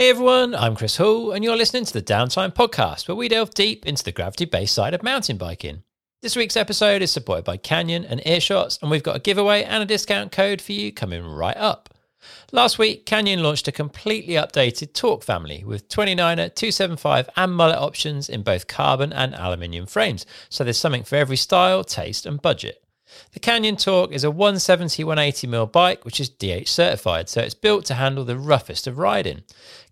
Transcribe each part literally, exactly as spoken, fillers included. Hey everyone, I'm Chris Hall and you're listening to the Downtime Podcast, where we delve deep into the gravity-based side of mountain biking. This week's episode is supported by Canyon and Earshots, and we've got a giveaway and a discount code for you coming right up. Last week, Canyon launched a completely updated torque family with twenty-niner, two seventy-five and mullet options in both carbon and aluminium frames, so there's something for every style, taste and budget. The Canyon Torque is a one seventy to one eighty millimeter bike which is D H certified, so it's built to handle the roughest of riding.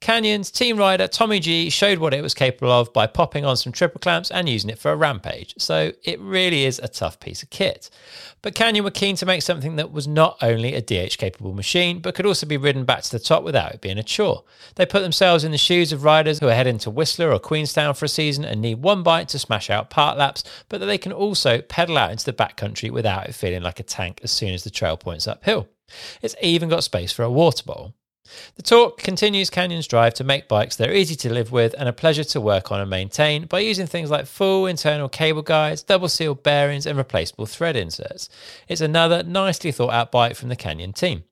Canyon's team rider Tommy G showed what it was capable of by popping on some triple clamps and using it for a rampage, so it really is a tough piece of kit. But Canyon were keen to make something that was not only a D H capable machine, but could also be ridden back to the top without it being a chore. They put themselves in the shoes of riders who are heading to Whistler or Queenstown for a season and need one bike to smash out part laps, but that they can also pedal out into the backcountry without it feeling like a tank as soon as the trail points uphill. It's even got space for a water bottle. The Torque continues Canyon's drive to make bikes that are easy to live with and a pleasure to work on and maintain by using things like full internal cable guides, double sealed bearings and replaceable thread inserts. It's another nicely thought out bike from the Canyon team.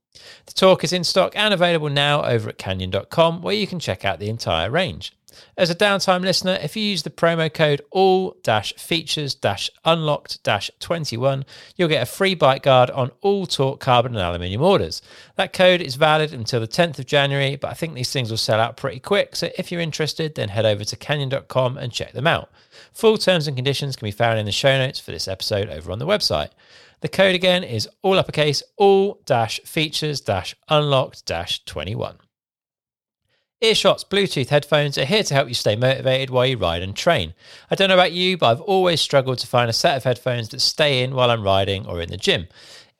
The Torque is in stock and available now over at canyon dot com, where you can check out the entire range. As a Downtime listener, if you use the promo code all features unlocked twenty-one, you'll get a free bike guard on all Torque carbon and aluminium orders. That code is valid until the tenth of January, but I think these things will sell out pretty quick, so if you're interested, then head over to canyon dot com and check them out. Full terms and conditions can be found in the show notes for this episode over on the website. The code again is all uppercase all features unlocked twenty-one. Earshots Bluetooth headphones are here to help you stay motivated while you ride and train. I don't know about you, but I've always struggled to find a set of headphones that stay in while I'm riding or in the gym.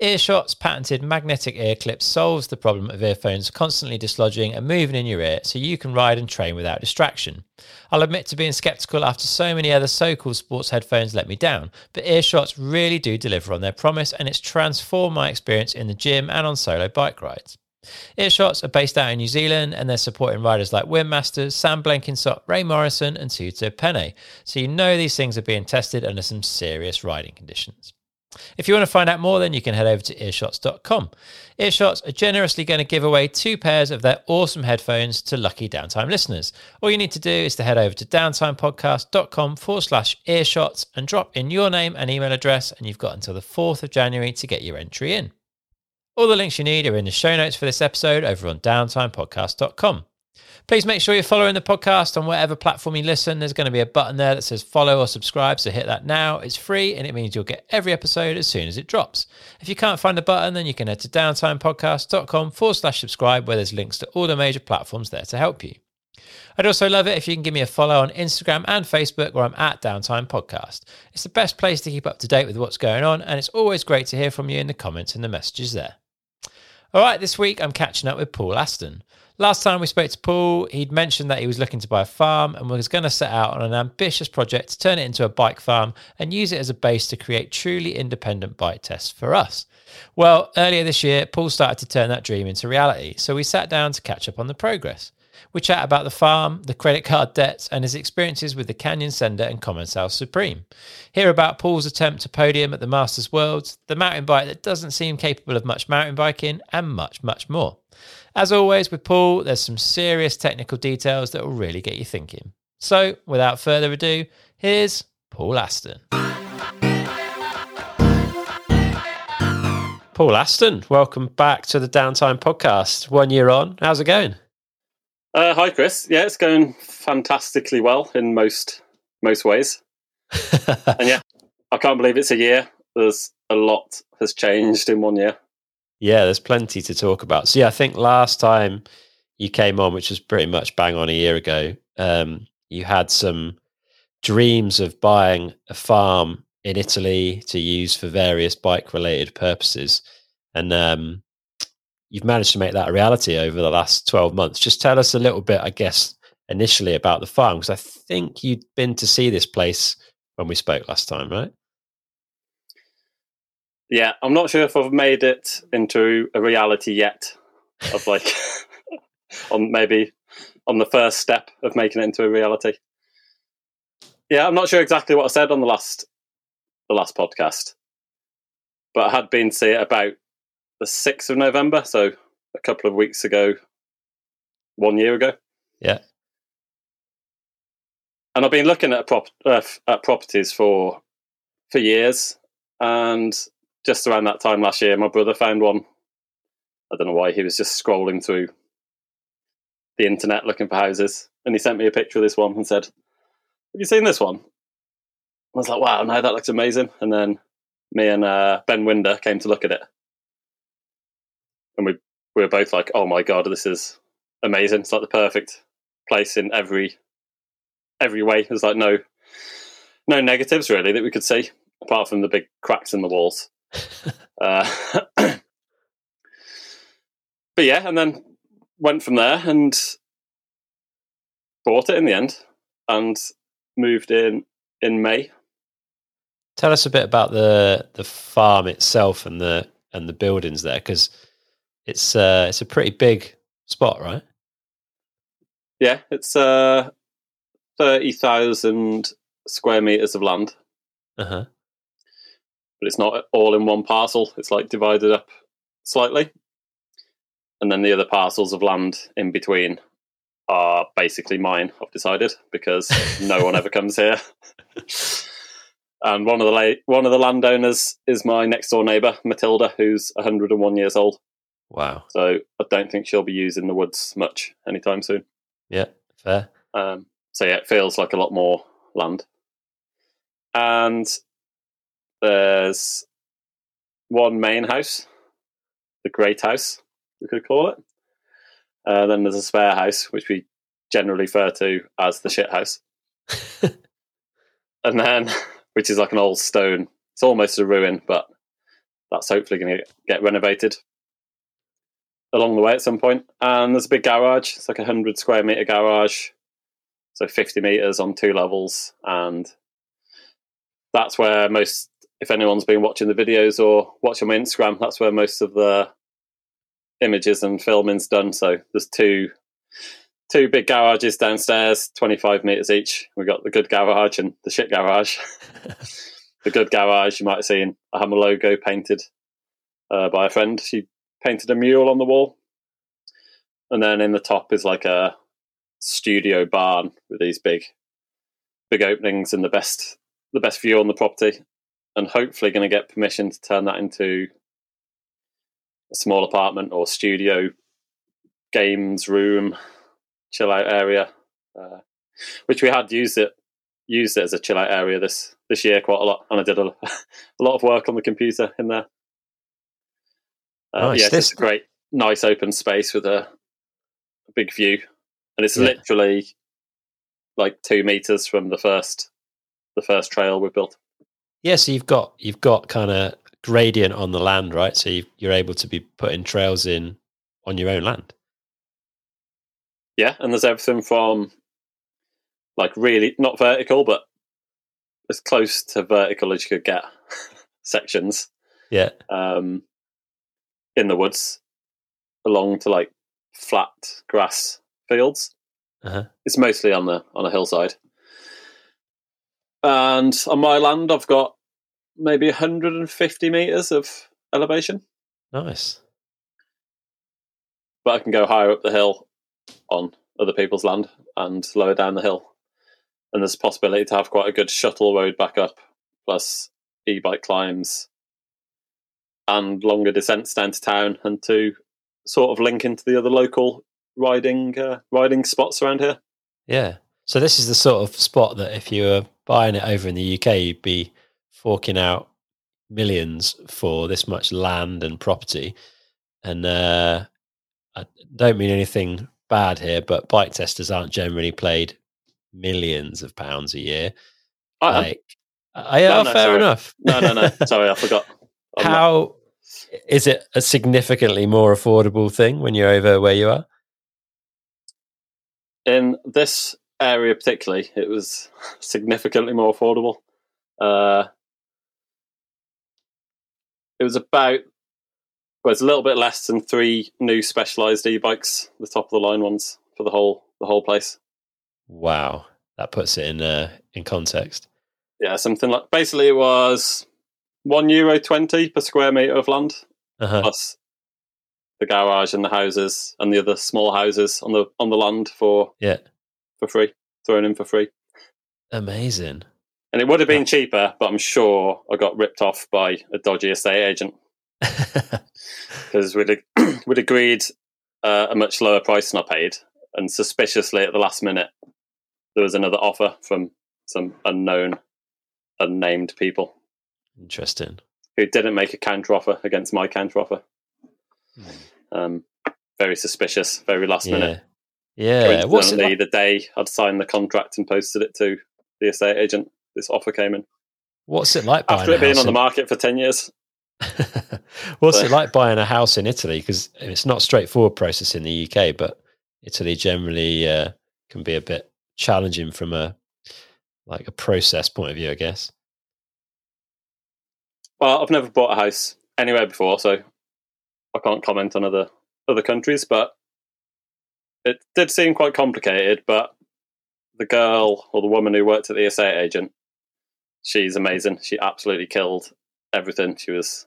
Earshots' patented magnetic ear clip solves the problem of earphones constantly dislodging and moving in your ear, so you can ride and train without distraction. I'll admit to being sceptical after so many other so-called sports headphones let me down, but Earshots really do deliver on their promise, and it's transformed my experience in the gym and on solo bike rides. Earshots are based out in New Zealand and they're supporting riders like Windmasters, Sam Blenkinsop, Ray Morrison and Tuto Penne, so you know these things are being tested under some serious riding conditions. If you want to find out more, then you can head over to earshots dot com. Earshots are generously going to give away two pairs of their awesome headphones to lucky Downtime listeners. All you need to do is to head over to downtimepodcast.com forward slash earshots and drop in your name and email address, and you've got until the fourth of January to get your entry in. All the links you need are in the show notes for this episode over on downtime podcast dot com. Please make sure you're following the podcast on whatever platform you listen. There's going to be a button there that says follow or subscribe, so hit that now. It's free and it means you'll get every episode as soon as it drops. If you can't find the button, then you can head to downtimepodcast.com forward slash subscribe, where there's links to all the major platforms there to help you. I'd also love it if you can give me a follow on Instagram and Facebook, where I'm at Downtime Podcast. It's the best place to keep up to date with what's going on, and it's always great to hear from you in the comments and the messages there. All right, this week I'm catching up with Paul Aston. Last time we spoke to Paul, he'd mentioned that he was looking to buy a farm and was going to set out on an ambitious project to turn it into a bike farm and use it as a base to create truly independent bike tests for us. Well, earlier this year, Paul started to turn that dream into reality, so we sat down to catch up on the progress. We chat about the farm, the credit card debts, and his experiences with the Canyon Sender and Commencal Supreme. Hear about Paul's attempt to podium at the Masters Worlds, the mountain bike that doesn't seem capable of much mountain biking, and much, much more. As always with Paul, there's some serious technical details that will really get you thinking. So, without further ado, here's Paul Aston. Paul Aston, welcome back to the Downtime Podcast. One year on, how's it going? Uh, hi, Chris. Yeah, it's going fantastically well in most most ways. And yeah, I can't believe it's a year. There's a lot has changed in one year. Yeah, there's plenty to talk about. So yeah, I think last time you came on, which was pretty much bang on a year ago, um, you had some dreams of buying a farm in Italy to use for various bike-related purposes. And um you've managed to make that a reality over the last twelve months. Just tell us a little bit, I guess, initially about the farm, because I think you'd been to see this place when we spoke last time, right? Yeah, I'm not sure if I've made it into a reality yet. Of like, on maybe on the first step of making it into a reality. Yeah, I'm not sure exactly what I said on the last the last podcast, but I had been to see it about the sixth of November, so a couple of weeks ago, one year ago. Yeah. And I've been looking at prop uh, at properties for for years, and just around that time last year, my brother found one. I don't know why, he was just scrolling through the internet looking for houses, and he sent me a picture of this one and said, "Have you seen this one?" I was like, "Wow, no, that looks amazing." And then me and uh, Ben Winder came to look at it, and we we were both like, "Oh my god, this is amazing! It's like the perfect place in every." Every way. There's like no no negatives really that we could see, apart from the big cracks in the walls. uh, but yeah, and then went from there and bought it in the end and moved in in May. Tell us a bit about the the farm itself and the and the buildings there, because it's uh, it's a pretty big spot, right? Yeah, it's uh thirty thousand square meters of land. Uh-huh. But it's not all in one parcel. It's like divided up slightly. And then the other parcels of land in between are basically mine, I've decided, because no one ever comes here. And one of the la- one of the landowners is my next door neighbor, Matilda, who's one hundred and one years old. Wow. So I don't think she'll be using the woods much anytime soon. Yeah, fair. Um So yeah, it feels like a lot more land. And there's one main house, the great house, we could call it. Uh, then there's a spare house, which we generally refer to as the shit house. And then, which is like an old stone. It's almost a ruin, but that's hopefully going to get renovated along the way at some point. And there's a big garage. It's like a one hundred square metre garage. So fifty metres on two levels, and that's where most, if anyone's been watching the videos or watching my Instagram, that's where most of the images and filming's done. So there's two two big garages downstairs, twenty-five metres each. We've got the good garage and the shit garage. The good garage, you might have seen, I have a logo painted uh, by a friend. She painted a mural on the wall. And then in the top is like a studio barn with these big big openings and the best the best view on the property, and hopefully going to get permission to turn that into a small apartment or studio, games room, chill out area, uh, which we had used it used it as a chill out area this this year quite a lot, and I did a, a lot of work on the computer in there. Uh, nice. Yeah, this- it's a great nice open space with a, a big view. And it's yeah. literally like two meters from the first, the first trail we've built. Yeah, so you've got you've got kind of gradient on the land, right? So you you're able to be putting trails in on your own land. Yeah, and there's everything from like really not vertical, but as close to vertical as you could get sections. Yeah, um, in the woods, along to like flat grass. Fields. Uh-huh. It's mostly on the on a hillside, and on my land I've got maybe one hundred fifty meters of elevation. Nice, but I can go higher up the hill on other people's land and lower down the hill, and there's a possibility to have quite a good shuttle road back up, plus e-bike climbs and longer descents down to town, and to sort of link into the other local riding uh, riding spots around here. Yeah, so this is the sort of spot that if you were buying it over in the U K, you'd be forking out millions for this much land and property. And uh I don't mean anything bad here, but bike testers aren't generally paid millions of pounds a year. I like am. I, I no, oh, no, fair sorry. enough. no no no sorry I forgot. I'm how not... Is it a significantly more affordable thing when you're over where you are? In this area particularly, it was significantly more affordable. Uh, it was about, well, it's a little bit less than three new specialised e-bikes, the top of the line ones for the whole the whole place. Wow, that puts it in uh, in context. Yeah, something like basically it was one euro twenty per square metre of land, uh-huh. plus the garage and the houses and the other small houses on the on the land for yeah for free, thrown in for free. Amazing. And it would have been oh. cheaper, but I'm sure I got ripped off by a dodgy estate agent because we'd we'd agreed uh, a much lower price than I paid, and suspiciously at the last minute there was another offer from some unknown, unnamed people. Interesting. Who didn't make a counter offer against my counter offer. Um, very suspicious, very last yeah. minute. Yeah. What's it like? The day I'd signed the contract and posted it to the estate agent, this offer came in. What's it like buying after it being on the market for ten years? What's so. it like buying a house in Italy? Because it's not a straightforward process in the U K, but Italy generally uh, can be a bit challenging from a like a process point of view, I guess. Well, I've never bought a house anywhere before, so I can't comment on other other countries, but it did seem quite complicated. But the girl or the woman who worked at the estate agent, she's amazing. She absolutely killed everything. She was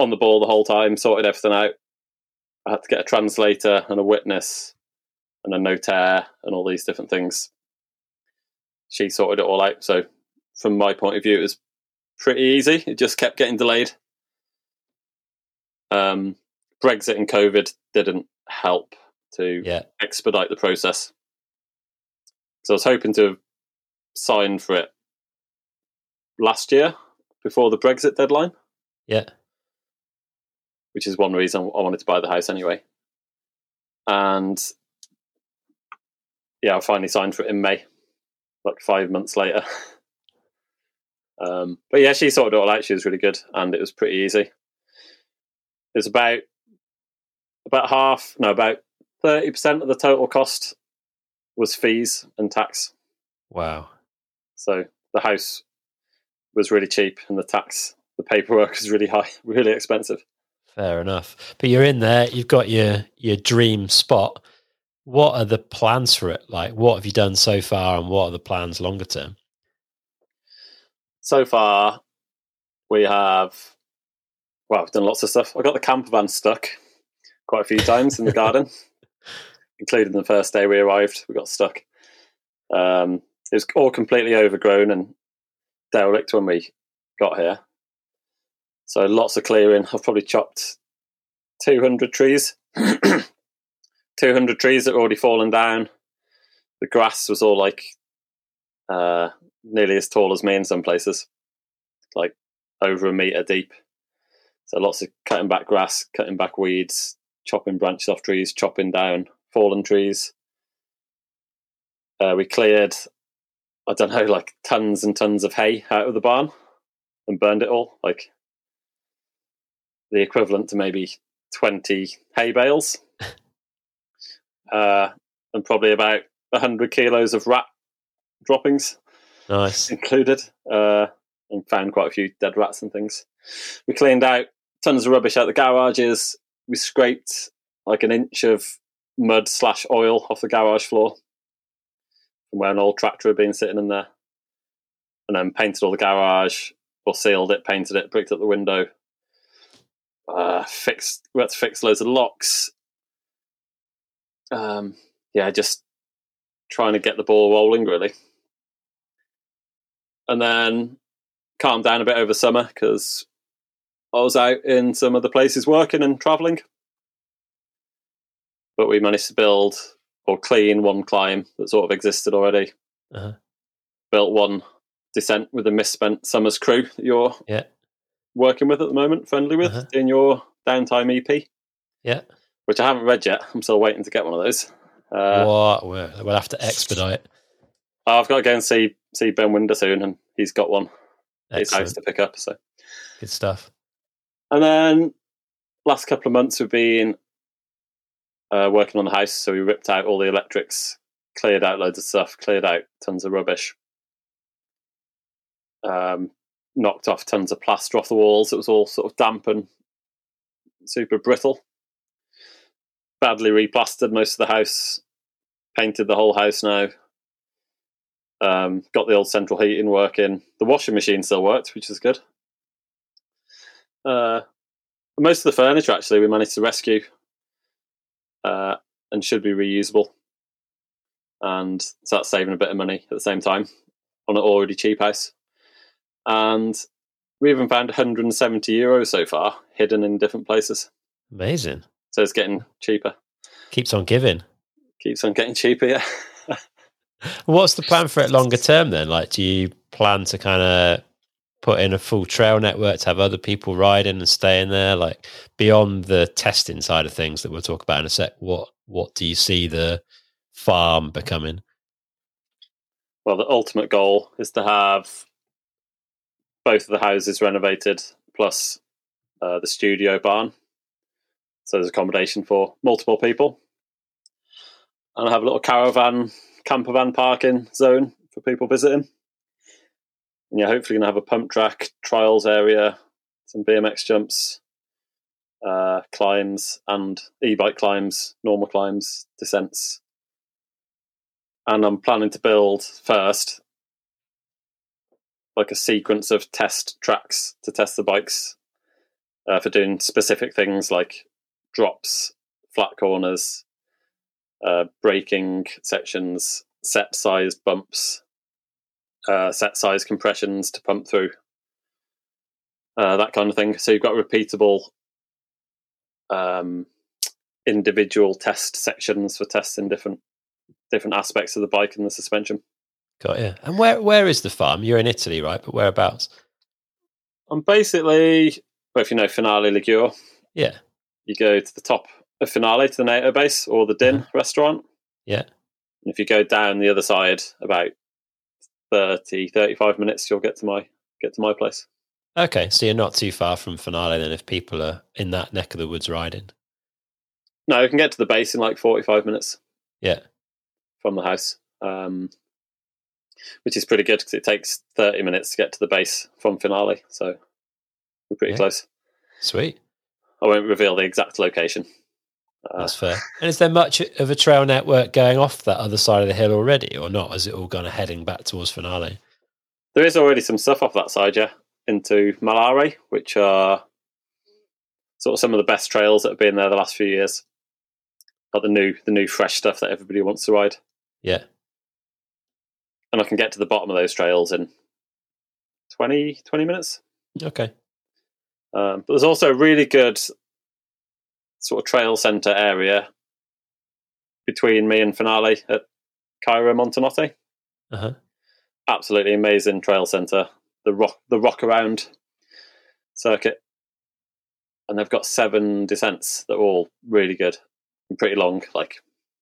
on the ball the whole time, sorted everything out. I had to get a translator and a witness and a notaire and all these different things. She sorted it all out. So from my point of view, it was pretty easy. It just kept getting delayed. Um, Brexit and COVID didn't help to yeah. expedite the process. So I was hoping to have signed for it last year before the Brexit deadline. Yeah. Which is one reason I wanted to buy the house anyway. And yeah, I finally signed for it in May, like five months later. Um, but yeah, she sorted it all out. She was really good, and it was pretty easy. It's about about half, no, about thirty percent of the total cost was fees and tax. Wow. So the house was really cheap, and the tax, the paperwork was really high, really expensive. Fair enough. But you're in there, you've got your, your dream spot. What are the plans for it? Like, what have you done so far, and what are the plans longer term? So far, we have, well, I've done lots of stuff. I got the camper van stuck quite a few times in the garden, including the first day we arrived. We got stuck. Um, it was all completely overgrown and derelict when we got here. So lots of clearing. I've probably chopped two hundred trees. two hundred trees that were already fallen down. The grass was all like... Uh, nearly as tall as me in some places, like over a metre deep. So lots of cutting back grass, cutting back weeds, chopping branches off trees, chopping down fallen trees. Uh, we cleared, I don't know, like tons and tons of hay out of the barn and burned it all, like the equivalent to maybe twenty hay bales uh, and probably about one hundred kilos of rat droppings. Nice. Included, uh, and found quite a few dead rats and things. We cleaned out tons of rubbish out the garages. We scraped like an inch of mud slash oil off the garage floor from where an old tractor had been sitting in there. And then painted all the garage, or sealed it, painted it, bricked up the window. Uh, fixed. We had to fix loads of locks. Um, yeah, just trying to get the ball rolling, really. And then calmed down a bit over summer because I was out in some other places working and travelling. But we managed to build or clean one climb that sort of existed already. Uh-huh. Built one descent with a misspent summer's crew that you're yeah. working with at the moment, friendly with, uh-huh. in your downtime E P. Yeah. Which I haven't read yet. I'm still waiting to get one of those. Uh, what? We'll have to expedite. I've got to go and see... see Ben Winder soon, and he's got one at his house to pick up. So good stuff. And then last couple of months we've been uh, working on the house. So we ripped out all the electrics, cleared out loads of stuff, cleared out tons of rubbish, um, knocked off tons of plaster off the walls. It was all sort of damp and super brittle. Badly replastered most of the house. Painted the whole house now. Um, got the old central heating working. The washing machine still worked, which is good. Uh, most of the furniture, actually, we managed to rescue uh, and should be reusable. And so that's saving a bit of money at the same time on an already cheap house. And we even found one hundred seventy euros so far hidden in different places. Amazing. So it's getting cheaper. Keeps on giving. Keeps on getting cheaper, yeah. What's the plan for it longer term then? Like, do you plan to kind of put in a full trail network to have other people riding and staying there? Like, beyond the testing side of things that we'll talk about in a sec, what what do you see the farm becoming? Well, the ultimate goal is to have both of the houses renovated, plus uh, the studio barn. So there's accommodation for multiple people. And I have a little caravan, camper van parking zone for people visiting. And you're hopefully going to have a pump track, trials area, some B M X jumps, uh, climbs, and e-bike climbs, normal climbs, descents. And I'm planning to build first like a sequence of test tracks to test the bikes uh, for doing specific things like drops, flat corners, uh, braking sections, set size bumps, uh, set size compressions to pump through, uh, that kind of thing. So you've got repeatable um, individual test sections for testing different different aspects of the bike and the suspension. Got you. And where where is the farm? You're in Italy, right? But whereabouts? I'm basically, well, if you know Finale Ligure, yeah, you go to the top of Finale to the NATO base or the Din mm-hmm. restaurant. Yeah. And if you go down the other side about thirty, thirty-five minutes, you'll get to my get to my place. Okay, so you're not too far from Finale then if people are in that neck of the woods riding. No, you can get to the base in like forty-five minutes. Yeah. From the house. Um Which is pretty good because it takes thirty minutes to get to the base from Finale, so we're pretty yeah. close. Sweet. I won't reveal the exact location. Uh, That's fair. And is there much of a trail network going off that other side of the hill already, or not? Has it all gone heading back towards Finale? There is already some stuff off that side, yeah, into Malare, which are sort of some of the best trails that have been there the last few years. Like the new, the new fresh stuff that everybody wants to ride. Yeah. And I can get to the bottom of those trails in twenty, twenty minutes. Okay. Um, but there's also a really good sort of trail centre area between me and Finale at Cairo Montanotte. Uh-huh. Absolutely amazing trail centre. The rock, the rock around circuit. And they've got seven descents that are all really good and pretty long, like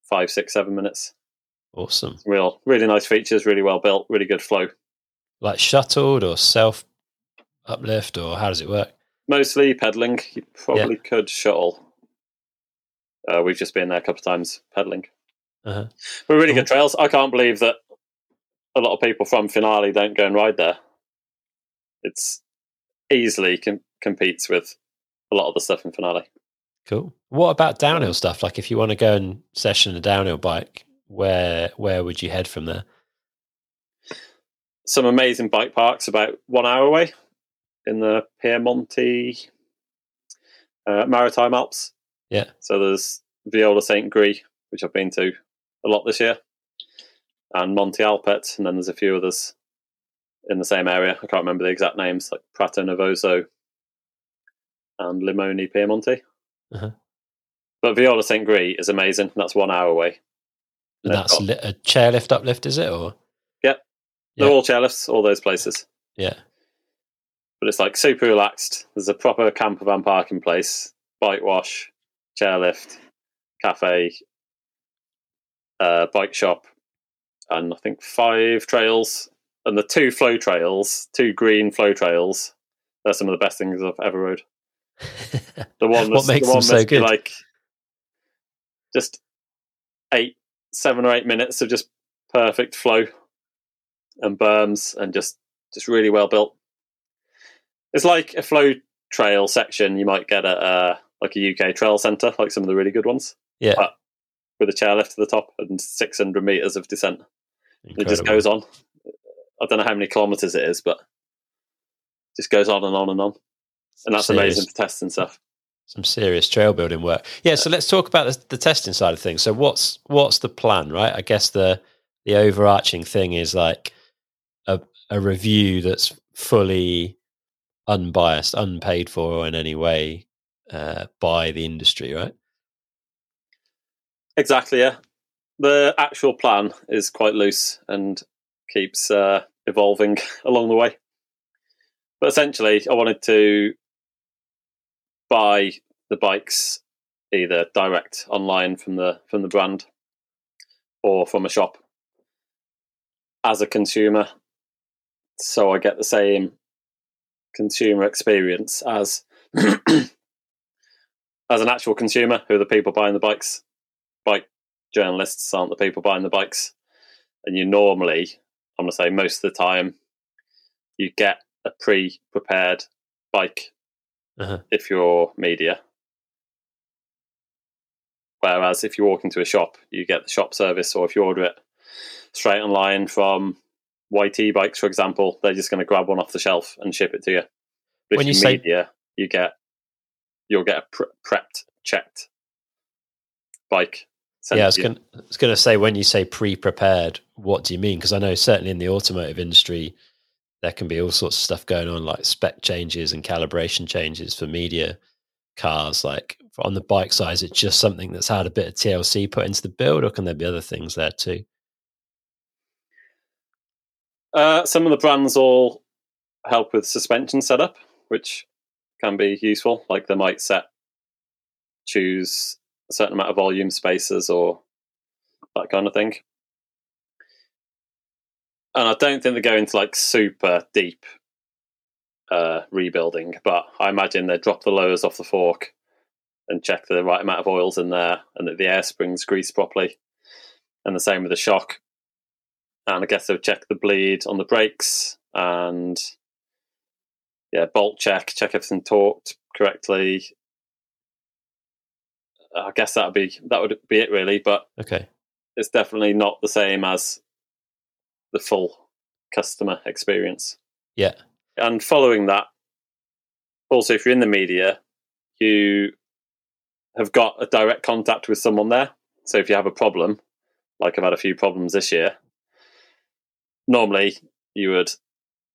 five, six, seven minutes. Awesome. Real, really nice features, really well built, really good flow. Like shuttled or self uplift, or how does it work? Mostly pedaling. You probably yeah. could shuttle. Uh, we've just been there a couple of times pedaling. Uh-huh. But really good trails. I can't believe that a lot of people from Finale don't go and ride there. It's easily com- competes with a lot of the stuff in Finale. Cool. What about downhill stuff? Like if you want to go and session a downhill bike, where where would you head from there? Some amazing bike parks about one hour away in the Piemonte uh, Maritime Alps. Yeah. So there's Viola Saint-Grée, which I've been to a lot this year, and Monte Alpet, and then there's a few others in the same area. I can't remember the exact names, like Prato Nervoso and Limone Piemonte. Uh-huh. But Viola Saint-Grée is amazing, and that's one hour away. And that's got a chairlift uplift, is it? Or yep. They're yep. all chairlifts, all those places. Yeah. But it's like super relaxed. There's a proper camper van parking place, bike wash, chairlift, cafe, uh, bike shop, and I think five trails. And the two flow trails, two green flow trails, they're some of the best things I've ever rode. The one was, what makes the one them so good? Like just eight, seven or eight minutes of just perfect flow and berms and just, just really well built. It's like a flow trail section you might get at uh, like a U K trail centre, like some of the really good ones. Yeah. But with a chairlift to the top and six hundred metres of descent. Incredible. It just goes on. I don't know how many kilometres it is, but it just goes on and on and on. And that's Serious. Amazing for testing stuff. Some serious trail building work. Yeah, so let's talk about the, the testing side of things. So what's what's the plan, right? I guess the the overarching thing is like a a review that's fully unbiased, unpaid for in any way uh, by the industry, right? Exactly, yeah. The actual plan is quite loose and keeps uh, evolving along the way. But essentially, I wanted to buy the bikes either direct online from the from the brand or from a shop as a consumer, so I get the same consumer experience as as an actual consumer, who are the people buying the bikes. Bike journalists aren't the people buying the bikes. And you normally, I'm going to say most of the time, you get a pre-prepared bike uh-huh. if you're media. Whereas if you walk into a shop, you get the shop service, or if you order it straight online from Y T Bikes, for example, they're just going to grab one off the shelf and ship it to you. But when if you say media, you get, you'll get a pre- prepped, checked bike. Yeah, I was going to say, when you say pre-prepared, what do you mean? Because I know certainly in the automotive industry, there can be all sorts of stuff going on, like spec changes and calibration changes for media cars. Like on the bike side, it's just something that's had a bit of T L C put into the build, or can there be other things there too? Uh, some of the brands all help with suspension setup, which can be useful. Like they might set, choose a certain amount of volume spacers or that kind of thing. And I don't think they go into like super deep uh, rebuilding, but I imagine they drop the lowers off the fork and check the right amount of oils in there and that the air springs grease properly. And the same with the shock. And I guess they'll check the bleed on the brakes and yeah, bolt check, check everything torqued correctly. I guess that'd be that would be it really, but okay, it's definitely not the same as the full customer experience. Yeah, and following that, also if you're in the media, you have got a direct contact with someone there. So if you have a problem, like I've had a few problems this year, normally you would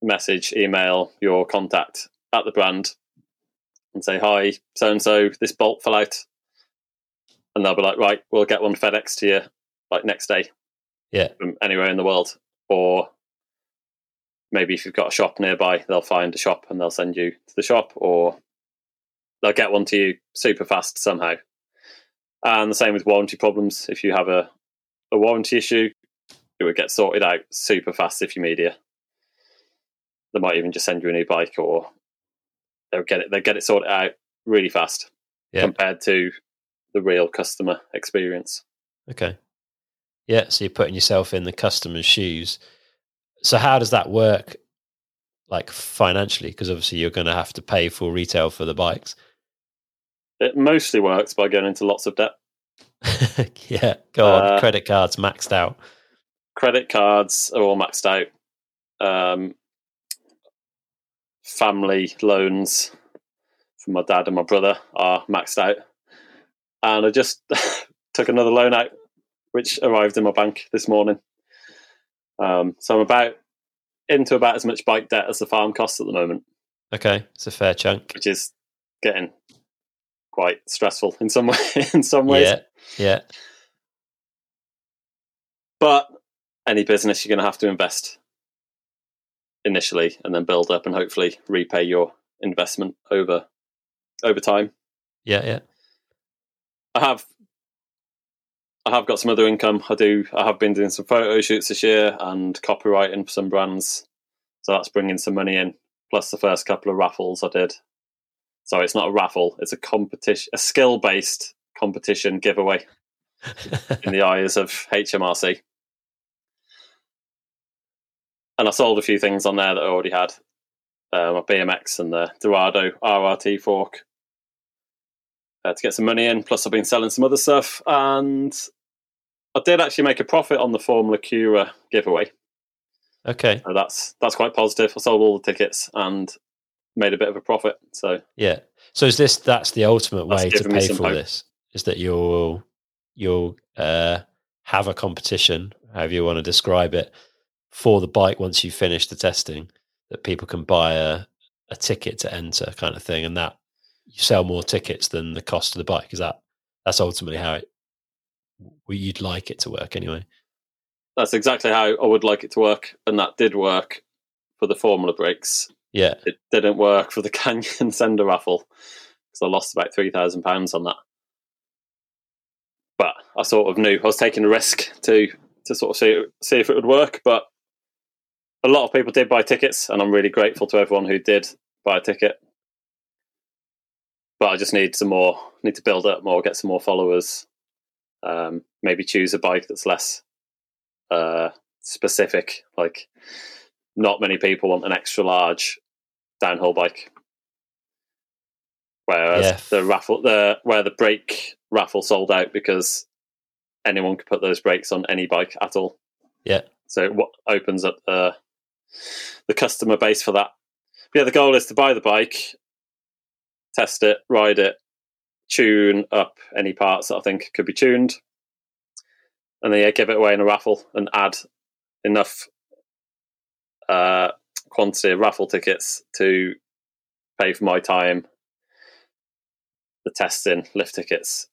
message, email your contact at the brand and say, "Hi, so and so, this bolt fell out." And they'll be like, right, we'll get one FedEx to you like next day. Yeah. From anywhere in the world. Or maybe if you've got a shop nearby, they'll find a shop and they'll send you to the shop, or they'll get one to you super fast somehow. And the same with warranty problems. If you have a, a warranty issue, it would get sorted out super fast if you're media. They might even just send you a new bike, or they'll get it, they'll get it sorted out really fast yeah. compared to the real customer experience. Okay. Yeah, so you're putting yourself in the customer's shoes. So how does that work, like financially? Because obviously you're going to have to pay full retail for the bikes. It mostly works by going into lots of debt. yeah, go uh, on. Credit cards maxed out. Credit cards are all maxed out. Um, family loans from my dad and my brother are maxed out. And I just took another loan out, which arrived in my bank this morning. Um, so I'm about into about as much bike debt as the farm costs at the moment. Okay, it's a fair chunk, which is getting quite stressful in some way, in some ways. Yeah, yeah. But any business, you're going to have to invest initially, and then build up, and hopefully repay your investment over over time. Yeah, yeah. I have, I have got some other income. I do. I have been doing some photo shoots this year and copywriting for some brands, so that's bringing some money in. Plus the first couple of raffles I did. So it's not a raffle; it's a competition, a skill-based competition giveaway in the eyes of H M R C. And I sold a few things on there that I already had: uh, my B M X and the Dorado R R T fork. Uh, to get some money in, plus I've been selling some other stuff, and I did actually make a profit on the Formula Cura giveaway. Okay, so that's that's quite positive. I sold all the tickets and made a bit of a profit. So yeah, So is this, that's the ultimate way to pay for this, is that you'll, you'll uh, have a competition, however you want to describe it, for the bike once you finish the testing, that people can buy a, a ticket to enter kind of thing, and that you sell more tickets than the cost of the bike. Is that, that's ultimately how it, you'd like it to work anyway? That's exactly how I would like it to work, and that did work for the Formula breaks. Yeah. It didn't work for the Canyon Sender raffle because I lost about three thousand pounds on that. But I sort of knew I was taking a risk to to sort of see, see if it would work. But a lot of people did buy tickets, and I'm really grateful to everyone who did buy a ticket. But I just need some more, need to build up more, get some more followers, um, maybe choose a bike that's less uh, specific, like... Not many people want an extra large downhill bike, whereas yeah. the raffle, the where the brake raffle sold out because anyone could put those brakes on any bike at all. Yeah, so it opens up uh, the customer base for that. But yeah, the goal is to buy the bike, test it, ride it, tune up any parts that I think could be tuned, and then yeah, give it away in a raffle and add enough. Uh, quantity of raffle tickets to pay for my time, the testing, lift tickets,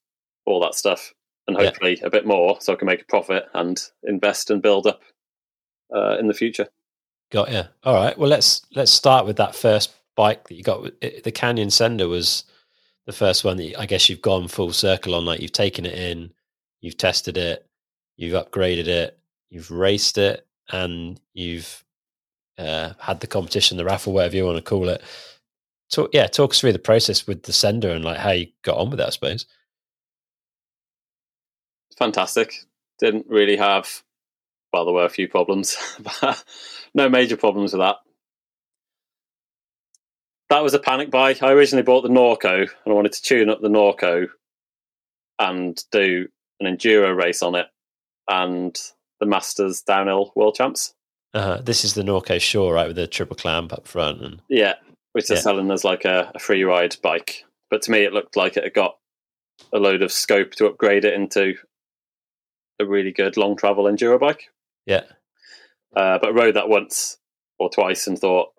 all that stuff, and hopefully yeah. a bit more so I can make a profit and invest and build up uh, in the future. Got you. All right. Well, let's let's start with that first bike that you got. The Canyon Sender was the first one that I guess you've gone full circle on. Like you've taken it in, you've tested it, you've upgraded it, you've raced it, and you've Uh, had the competition, the raffle, whatever you want to call it. So yeah, talk us through the process with the Sender and like how you got on with that, I suppose. Fantastic. Didn't really have, well, there were a few problems, but no major problems with that. That was a panic buy. I originally bought the Norco and I wanted to tune up the Norco and do an enduro race on it and the Masters Downhill World Champs. Uh-huh. This is the Norco Shore, right, with the triple clamp up front. And yeah, which they're yeah. selling as like a, a free ride bike. But to me, it looked like it had got a load of scope to upgrade it into a really good long travel enduro bike. Yeah. Uh, but I rode that once or twice and thought,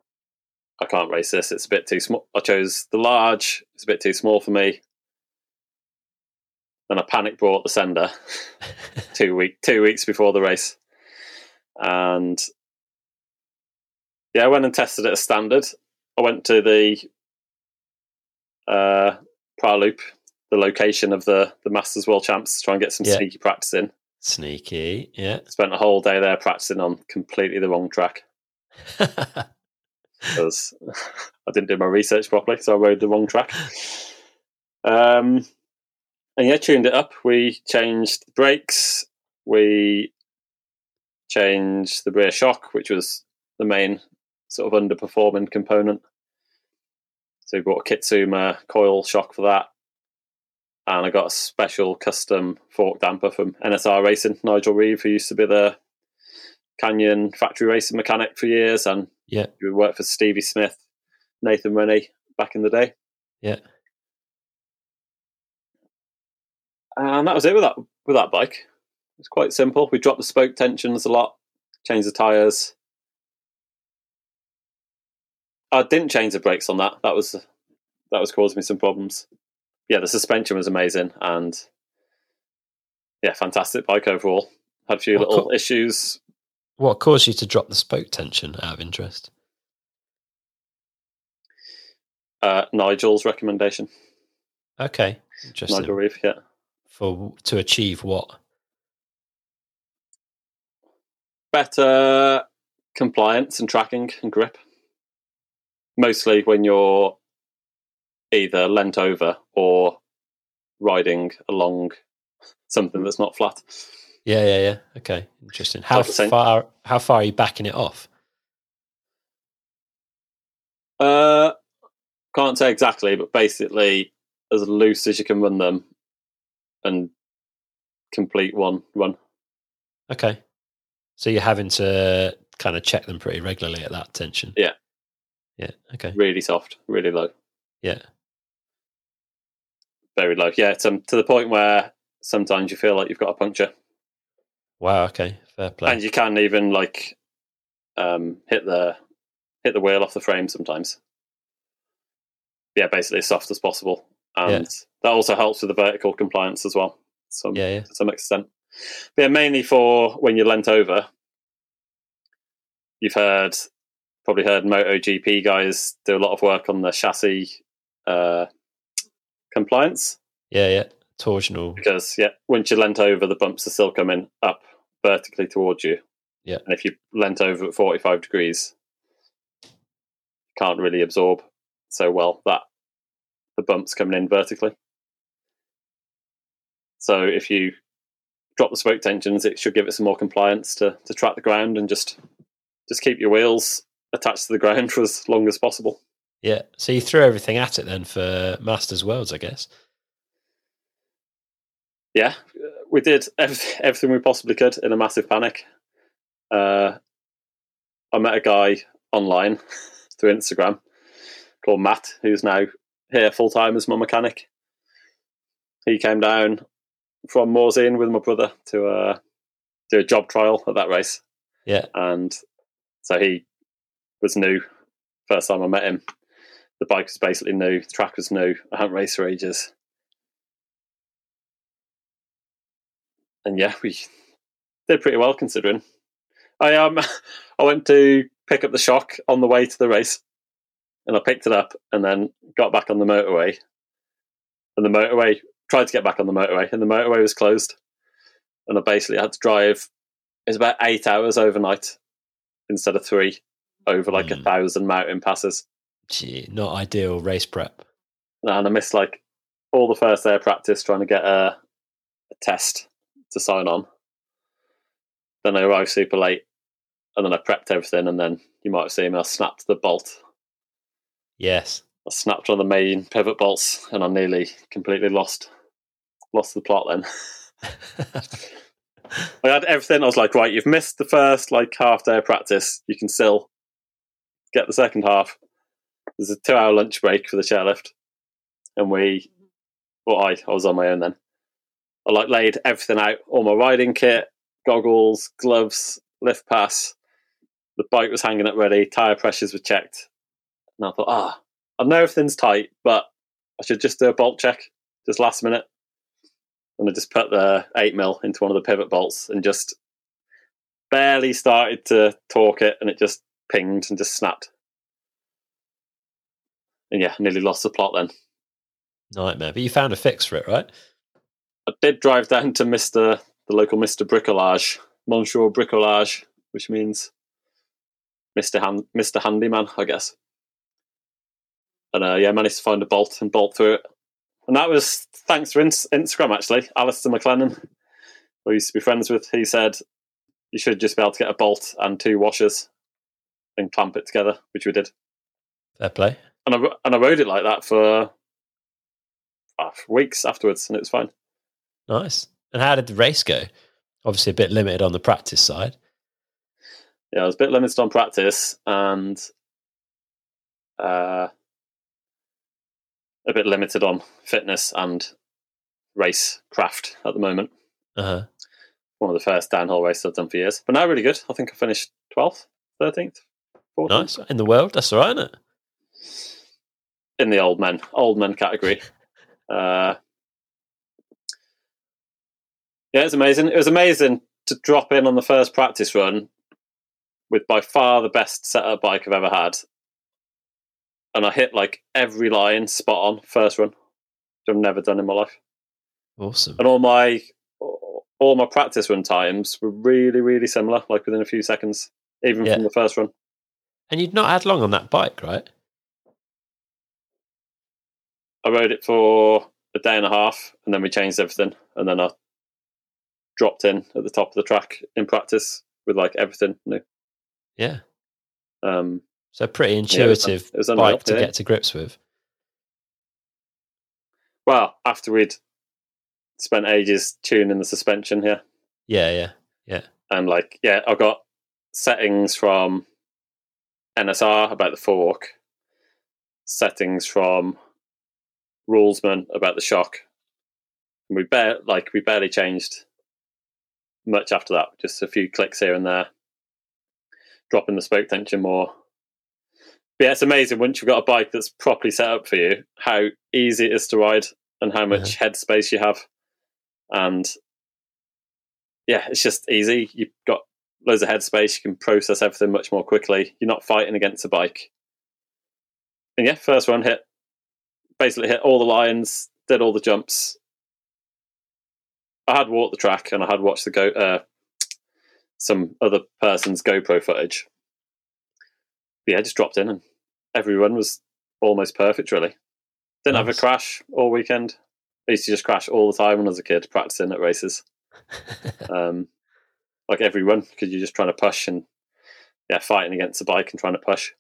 I can't race this. It's a bit too small. I chose the large. It's a bit too small for me. Then I panic bought the Sender two week, two weeks before the race. And... yeah, I went and tested it as standard. I went to the uh, Praloop, the location of the, the Masters World Champs, to try and get some yeah. sneaky practice in. Sneaky, yeah. Spent a whole day there practicing on completely the wrong track. Because I didn't do my research properly, so I rode the wrong track. Um, and yeah, tuned it up. We changed the brakes. We changed the rear shock, which was the main sort of underperforming component. So we bought a Kitsuma coil shock for that. And I got a special custom fork damper from N S R Racing, Nigel Reeve, who used to be the Canyon factory racing mechanic for years. And yeah, he worked for Stevie Smith, Nathan Rennie back in the day. Yeah. And that was it with that, with that bike. It was quite simple. We dropped the spoke tensions a lot, changed the tyres. I didn't change the brakes on that. That was that was causing me some problems. Yeah, the suspension was amazing, and yeah, fantastic bike overall. Had a few what little co- issues. What caused you to drop the spoke tension, out of interest? Uh, Nigel's recommendation. Okay, interesting. Nigel Reeve, yeah. For to achieve what? Better compliance and tracking and grip. Mostly when you're either leant over or riding along something that's not flat. Yeah, yeah, yeah. Okay, interesting. How far? How far are you backing it off? Uh, can't say exactly, but basically as loose as you can run them, and complete one run. Okay, so you're having to kind of check them pretty regularly at that tension. Yeah. Yeah. Okay. Really soft, really low. Yeah. very low. Yeah, it's um, to the point where sometimes you feel like you've got a puncture. Wow. Okay. Fair play. And you can even like um, hit the hit the wheel off the frame sometimes. Yeah, basically as soft as possible, and yeah. that also helps with the vertical compliance as well. Some, yeah, yeah. to some extent. But yeah, mainly for when you're lent over. You've heard, probably heard MotoGP guys do a lot of work on the chassis uh, compliance. Yeah, yeah. Torsional. Because, yeah, once you're lent over, the bumps are still coming up vertically towards you. Yeah. And if you lent over at forty-five degrees, you can't really absorb so well that the bumps coming in vertically. So if you drop the spoke tensions, it should give it some more compliance to, to track the ground and just... Just keep your wheels attached to the ground for as long as possible. Yeah. So you threw everything at it then for Masters Worlds, I guess. Yeah. We did everything we possibly could in a massive panic. Uh, I met a guy online through Instagram called Matt, who's now here full-time as my mechanic. He came down from Morzine with my brother to uh, do a job trial at that race. Yeah. And... So he was new. First time I met him, the bike was basically new. The track was new. I hadn't raced for ages, and yeah, we did pretty well considering. I um, I went to pick up the shock on the way to the race, and I picked it up, and then got back on the motorway. And the motorway tried to get back on the motorway, and the motorway was closed, and I basically had to drive. It was about eight hours overnight. Instead of three, over like mm. a thousand mountain passes. Gee, not ideal race prep. And I missed like all the first air practice trying to get a, a test to sign on. Then I arrived super late, and then I prepped everything, and then you might have seen me, I snapped the bolt. Yes. I snapped one of the main pivot bolts, and I nearly completely lost, lost the plot then. I had everything. I was like, right, you've missed the first like half day of practice. You can still get the second half. There's a two-hour lunch break for the chairlift, and we, well, I, I was on my own then. I like laid everything out: all my riding kit, goggles, gloves, lift pass. The bike was hanging up ready. Tire pressures were checked, and I thought, ah, I know everything's tight, but I should just do a bolt check, just last minute. And I just put the eight mil into one of the pivot bolts and just barely started to torque it, and it just pinged and just snapped. And yeah, nearly lost the plot then. Nightmare. But you found a fix for it, right? I did drive down to Mister the local Mister Bricolage, Monsieur Bricolage, which means Mister Hand, Mister Handyman, I guess. And uh, yeah, managed to find a bolt and bolt through it. And that was thanks to Instagram, actually. Alistair McLennan, who I used to be friends with, he said, you should just be able to get a bolt and two washers and clamp it together, which we did. Fair play. And I, and I rode it like that for, uh, for weeks afterwards, and it was fine. Nice. And how did the race go? Obviously a bit limited on the practice side. Yeah, I was a bit limited on practice, and... Uh, a bit limited on fitness and race craft at the moment. Uh-huh. One of the first downhill races I've done for years. But now really good. I think I finished twelfth, thirteenth, fourteenth. Nice. In the world, that's all right, isn't it? In the old men, old men category. uh, yeah, it's amazing. It was amazing to drop in on the first practice run with by far the best setup bike I've ever had. And I hit like every line spot on first run, which I've never done in my life. Awesome. And all my all my practice run times were really, really similar, like within a few seconds, even yeah. from the first run. And you'd not had long on that bike, right? I rode it for a day and a half, and then we changed everything. And then I dropped in at the top of the track in practice with like everything new. Yeah. Um. So pretty intuitive yeah, it was, it was bike to get to grips with. Well, after we'd spent ages tuning the suspension here. Yeah, yeah, yeah. And like, yeah, I got settings from N S R about the fork, settings from Rulesman about the shock, And we barely, like, we barely changed much after that. Just a few clicks here and there, dropping the spoke tension more. But yeah, it's amazing once you've got a bike that's properly set up for you, how easy it is to ride and how much yeah. headspace you have. And yeah, it's just easy. You've got loads of headspace. You can process everything much more quickly. You're not fighting against a bike. And yeah, first run hit. Basically hit all the lines, did all the jumps. I had walked the track and I had watched the go uh, some other person's GoPro footage. But yeah, just dropped in and every run was almost perfect, really. Didn't nice. have a crash all weekend. I used to just crash all the time when I was a kid, practicing at races. um, like every run, because you're just trying to push and yeah, fighting against the bike and trying to push.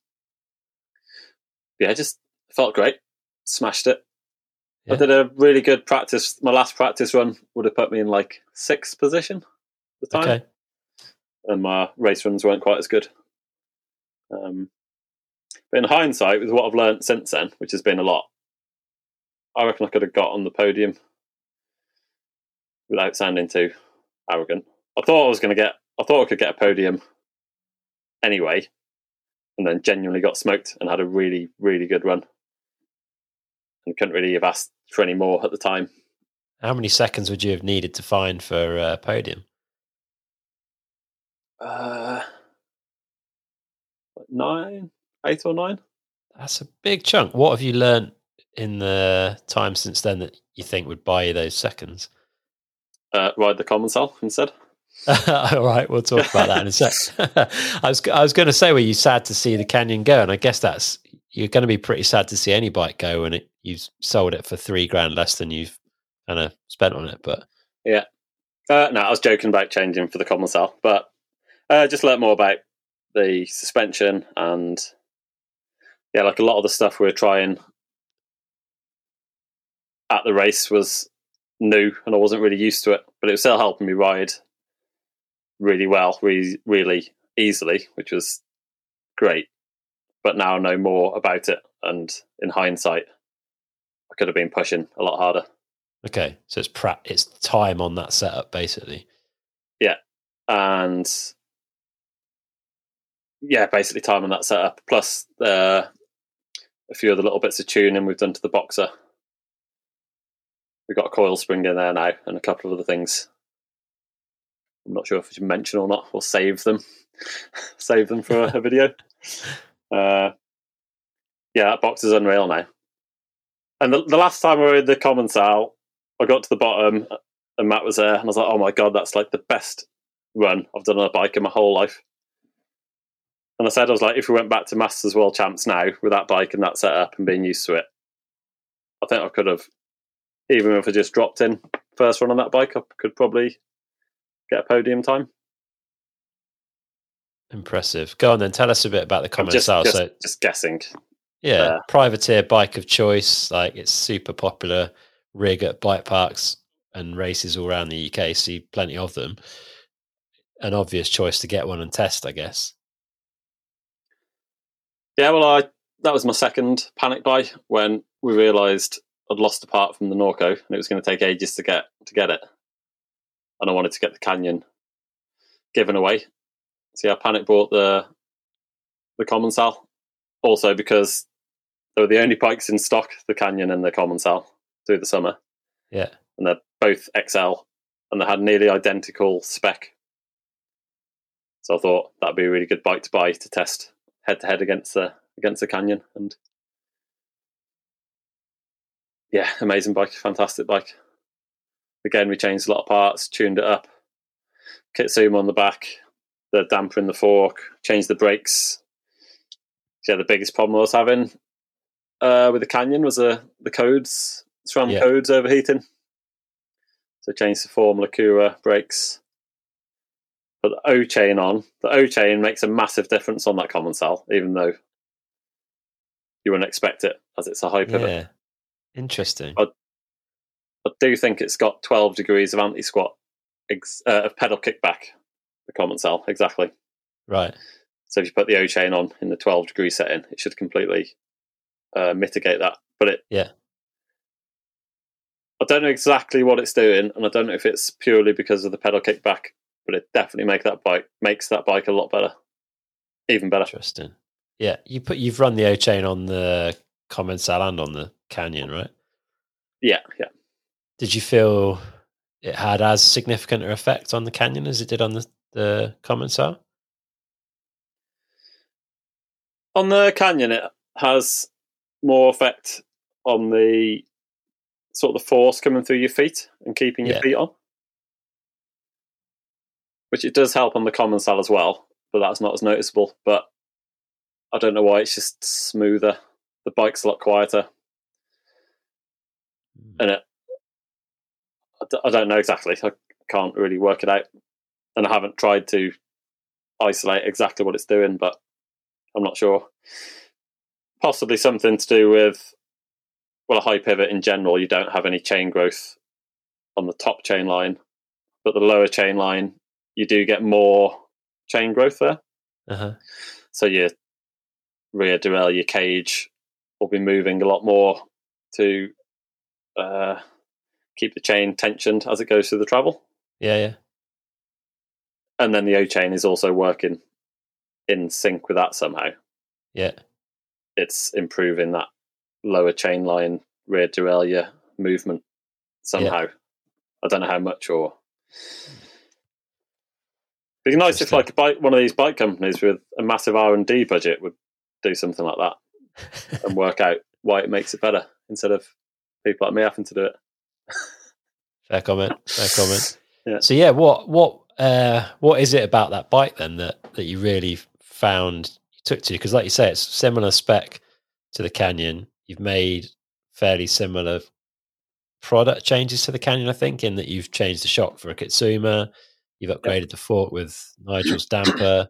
But yeah, just felt great. Smashed it. Yeah. I did a really good practice. My last practice run would have put me in like sixth position at the time. Okay. And my race runs weren't quite as good. Um, but in hindsight, with what I've learned since then, which has been a lot, I reckon I could have got on the podium without sounding too arrogant. I thought I was going to get, I thought I could get a podium anyway, and then genuinely got smoked and had a really, really good run. And couldn't really have asked for any more at the time. How many seconds would you have needed to find for a podium? Uh, nine, eight or nine. That's a big chunk. What have you learned in the time since then that you think would buy you those seconds? Uh, ride the Commencal instead. All right, we'll talk about that in a sec. I was I was going to say, were you sad to see the Canyon go? And I guess that's you're going to be pretty sad to see any bike go when it you've sold it for three grand less than you've kind of spent on it. But yeah, uh, no, I was joking about changing for the Commencal, but uh, just learn more about the suspension and yeah, like a lot of the stuff we were trying at the race was new and I wasn't really used to it, but it was still helping me ride really well, really, really easily, which was great. But now I know more about it, and in hindsight, I could have been pushing a lot harder. Okay, so it's pra- it's time on that setup, basically. Yeah, and yeah, basically time on that setup, plus uh, a few other little bits of tuning we've done to the Boxer. We've got a coil spring in there now, and a couple of other things. I'm not sure if we should mention or not. We'll save them, save them for a video. Uh, yeah, that Box is unreal now. And the, the last time I read the comments out, I got to the bottom and Matt was there, and I was like, "Oh my god, that's like the best run I've done on a bike in my whole life." And I said, I was like, if we went back to Masters World Champs now with that bike and that setup and being used to it, I think I could have, even if I just dropped in first run on that bike, I could probably get a podium time. Impressive. Go on then, tell us a bit about the Commencal. Just, just, so, just guessing. Yeah, uh, privateer bike of choice. Like, it's super popular rig at bike parks and races all around the U K. See plenty of them. An obvious choice to get one and test, I guess. Yeah, well, I that was my second panic buy when we realised I'd lost a part from the Norco and it was going to take ages to get to get it. And I wanted to get the Canyon given away. So yeah, I panic bought the the Commencal, also because they were the only bikes in stock, the Canyon and the Commencal, through the summer. Yeah. And they're both X L and they had nearly identical spec. So I thought that'd be a really good bike to buy to test head to head against the against the Canyon. And yeah, amazing bike, fantastic bike. Again, we changed a lot of parts, tuned it up. Kitsuma on the back, the damper in the fork, changed the brakes. So yeah, the biggest problem I was having uh, with the Canyon was uh, the codes, SRAM yeah. codes overheating. So changed the Formula Cura brakes. Put the O chain on. The O chain makes a massive difference on that Commencal, even though you wouldn't expect it as it's a high pivot. Yeah. Interesting. I, I do think it's got twelve degrees of anti-squat, ex, uh, of pedal kickback, the Commencal, exactly. Right. So if you put the O-chain on in the twelve degree setting, it should completely uh, mitigate that. But it, yeah. I don't know exactly what it's doing, and I don't know if it's purely because of the pedal kickback, but it definitely make that bike makes that bike a lot better, even better. Interesting. Yeah, you put you've run the O chain on the Commencal and on the Canyon, right? Yeah, yeah. Did you feel it had as significant an effect on the Canyon as it did on the the Commencal? On the Canyon, it has more effect on the sort of the force coming through your feet and keeping your yeah. feet on, which it does help on the Commencal as well, but that's not as noticeable. But I don't know why, it's just smoother. The bike's a lot quieter, mm. and it, I don't know exactly. I can't really work it out, and I haven't tried to isolate exactly what it's doing, but I'm not sure. Possibly something to do with, well, a high pivot in general, you don't have any chain growth on the top chain line, but the lower chain line, you do get more chain growth there. Uh-huh. So your rear derailleur, your cage will be moving a lot more to uh, keep the chain tensioned as it goes through the travel. Yeah, yeah. And then the O chain is also working in sync with that somehow. Yeah. It's improving that lower chain line rear derailleur movement somehow. Yeah. I don't know how much or... It'd be nice if like a bike, one of these bike companies with a massive R and D budget would do something like that and work out why it makes it better instead of people like me having to do it. Fair comment. Fair comment. Yeah. So yeah, what what uh, what is it about that bike then that, that you really found you took to? Because like you say, it's similar spec to the Canyon. You've made fairly similar product changes to the Canyon, I think, in that you've changed the shock for a Kitsuma. You've upgraded yep. the fork with Nigel's damper,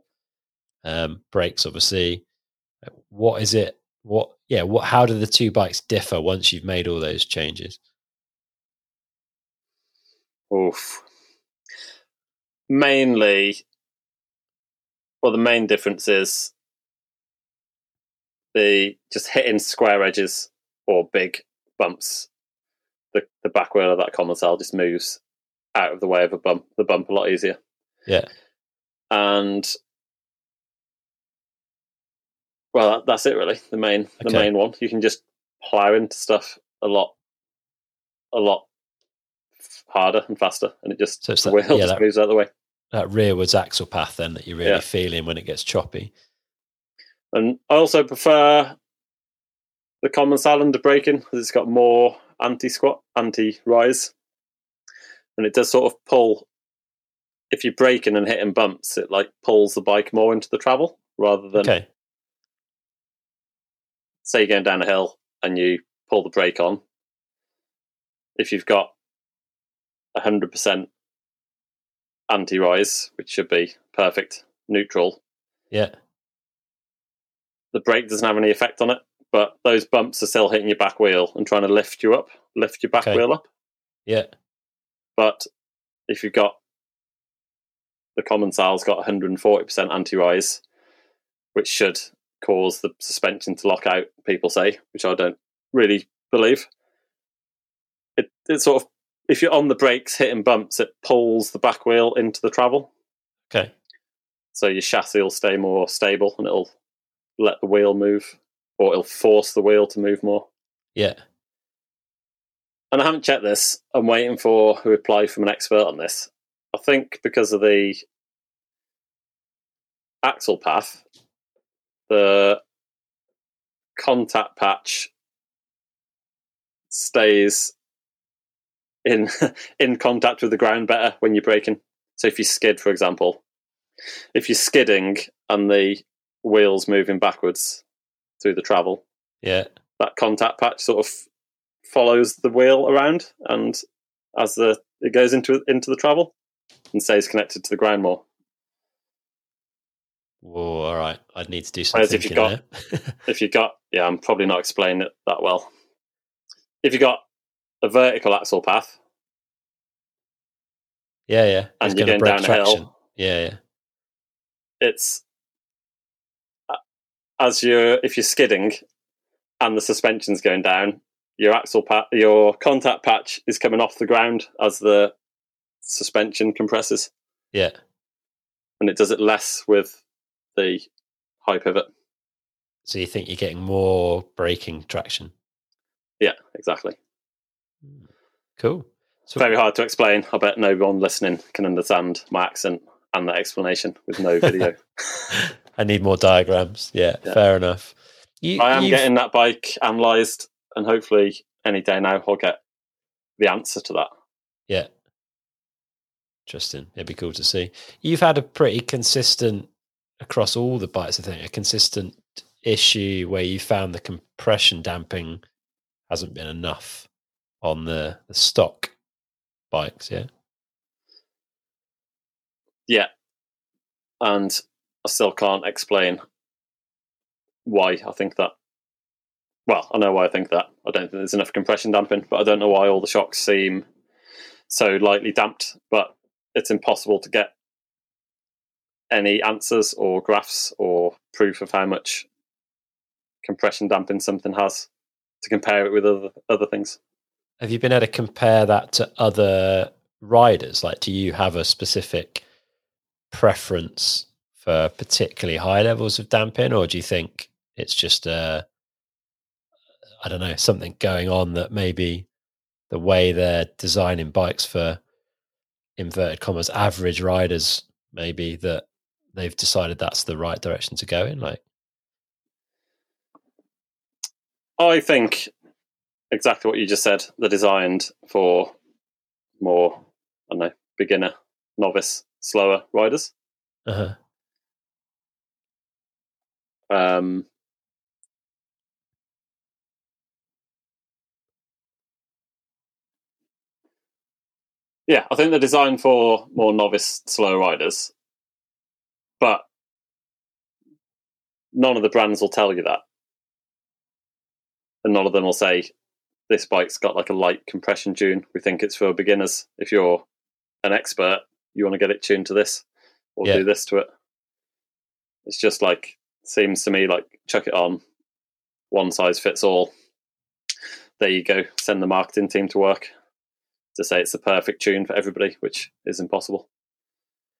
um, brakes, obviously. What is it? What, yeah, what, how do the two bikes differ once you've made all those changes? Oof. Mainly, well, the main difference is the just hitting square edges or big bumps. The, the back wheel of that Commencal just moves out of the way of a bump, the bump a lot easier. Yeah. And well, that, that's it really. The main, okay. the main one. You can just plow into stuff a lot, a lot harder and faster, and it just so the that, wheel yeah, just that, moves out of the way. That rearwards axle path, then, that you're really yeah. feeling when it gets choppy. And I also prefer the Commencal under braking because it's got more anti-squat, anti-rise. And it does sort of pull, if you're braking and hitting bumps, it like pulls the bike more into the travel rather than, okay. say you're going down a hill and you pull the brake on. If you've got one hundred percent anti-rise, which should be perfect, neutral. Yeah. The brake doesn't have any effect on it, but those bumps are still hitting your back wheel and trying to lift you up, lift your back okay. wheel up. Yeah. But if you've got the Commencal's got one hundred forty percent anti-rise, which should cause the suspension to lock out, people say, which I don't really believe. It, it sort of, if you're on the brakes hitting bumps, it pulls the back wheel into the travel. Okay. So your chassis will stay more stable and it'll let the wheel move, or it'll force the wheel to move more. Yeah. And I haven't checked this. I'm waiting for a reply from an expert on this. I think because of the axle path, the contact patch stays in in contact with the ground better when you're braking. So if you skid, for example, if you're skidding and the wheel's moving backwards through the travel, yeah, that contact patch sort of follows the wheel around, and as the it goes into into the travel and stays connected to the ground more. Whoa, all right, I'd need to do something. Whereas if you got, if you got, yeah, I'm probably not explaining it that well. If you got a vertical axle path, yeah, yeah, and it's you're going down traction. A hill, yeah, yeah, it's as you're if you're skidding and the suspension's going down. your axle pat, your contact patch is coming off the ground as the suspension compresses. Yeah. And it does it less with the high pivot. So you think you're getting more braking traction? Yeah, exactly. Cool. So very hard to explain. I bet no one listening can understand my accent and that explanation with no video. I need more diagrams. Yeah, yeah. Fair enough. You, I am you've... getting that bike analysed, and hopefully any day now I'll get the answer to that. Yeah. Interesting. It'd be cool to see. You've had a pretty consistent, across all the bikes, I think, a consistent issue where you found the compression damping hasn't been enough on the, the stock bikes, yeah? Yeah. And I still can't explain why I think that. Well, I know why I think that. I don't think there's enough compression damping, but I don't know why all the shocks seem so lightly damped. But it's impossible to get any answers or graphs or proof of how much compression damping something has to compare it with other other things. Have you been able to compare that to other riders? Like, do you have a specific preference for particularly high levels of damping, or do you think it's just uh, I don't know, something going on that maybe the way they're designing bikes for inverted commas average riders, maybe that they've decided that's the right direction to go in? Like, I think exactly what you just said. They're designed for more, I don't know, beginner, novice, slower riders. Uh-huh. Um, yeah, I think they're designed for more novice, slow riders, but none of the brands will tell you that. And none of them will say, this bike's got like a light compression tune. We think it's for beginners. If you're an expert, you want to get it tuned to this or yeah. do this to it. It's just like, seems to me like chuck it on, one size fits all. There you go. Send the marketing team to work to say it's the perfect tune for everybody, which is impossible.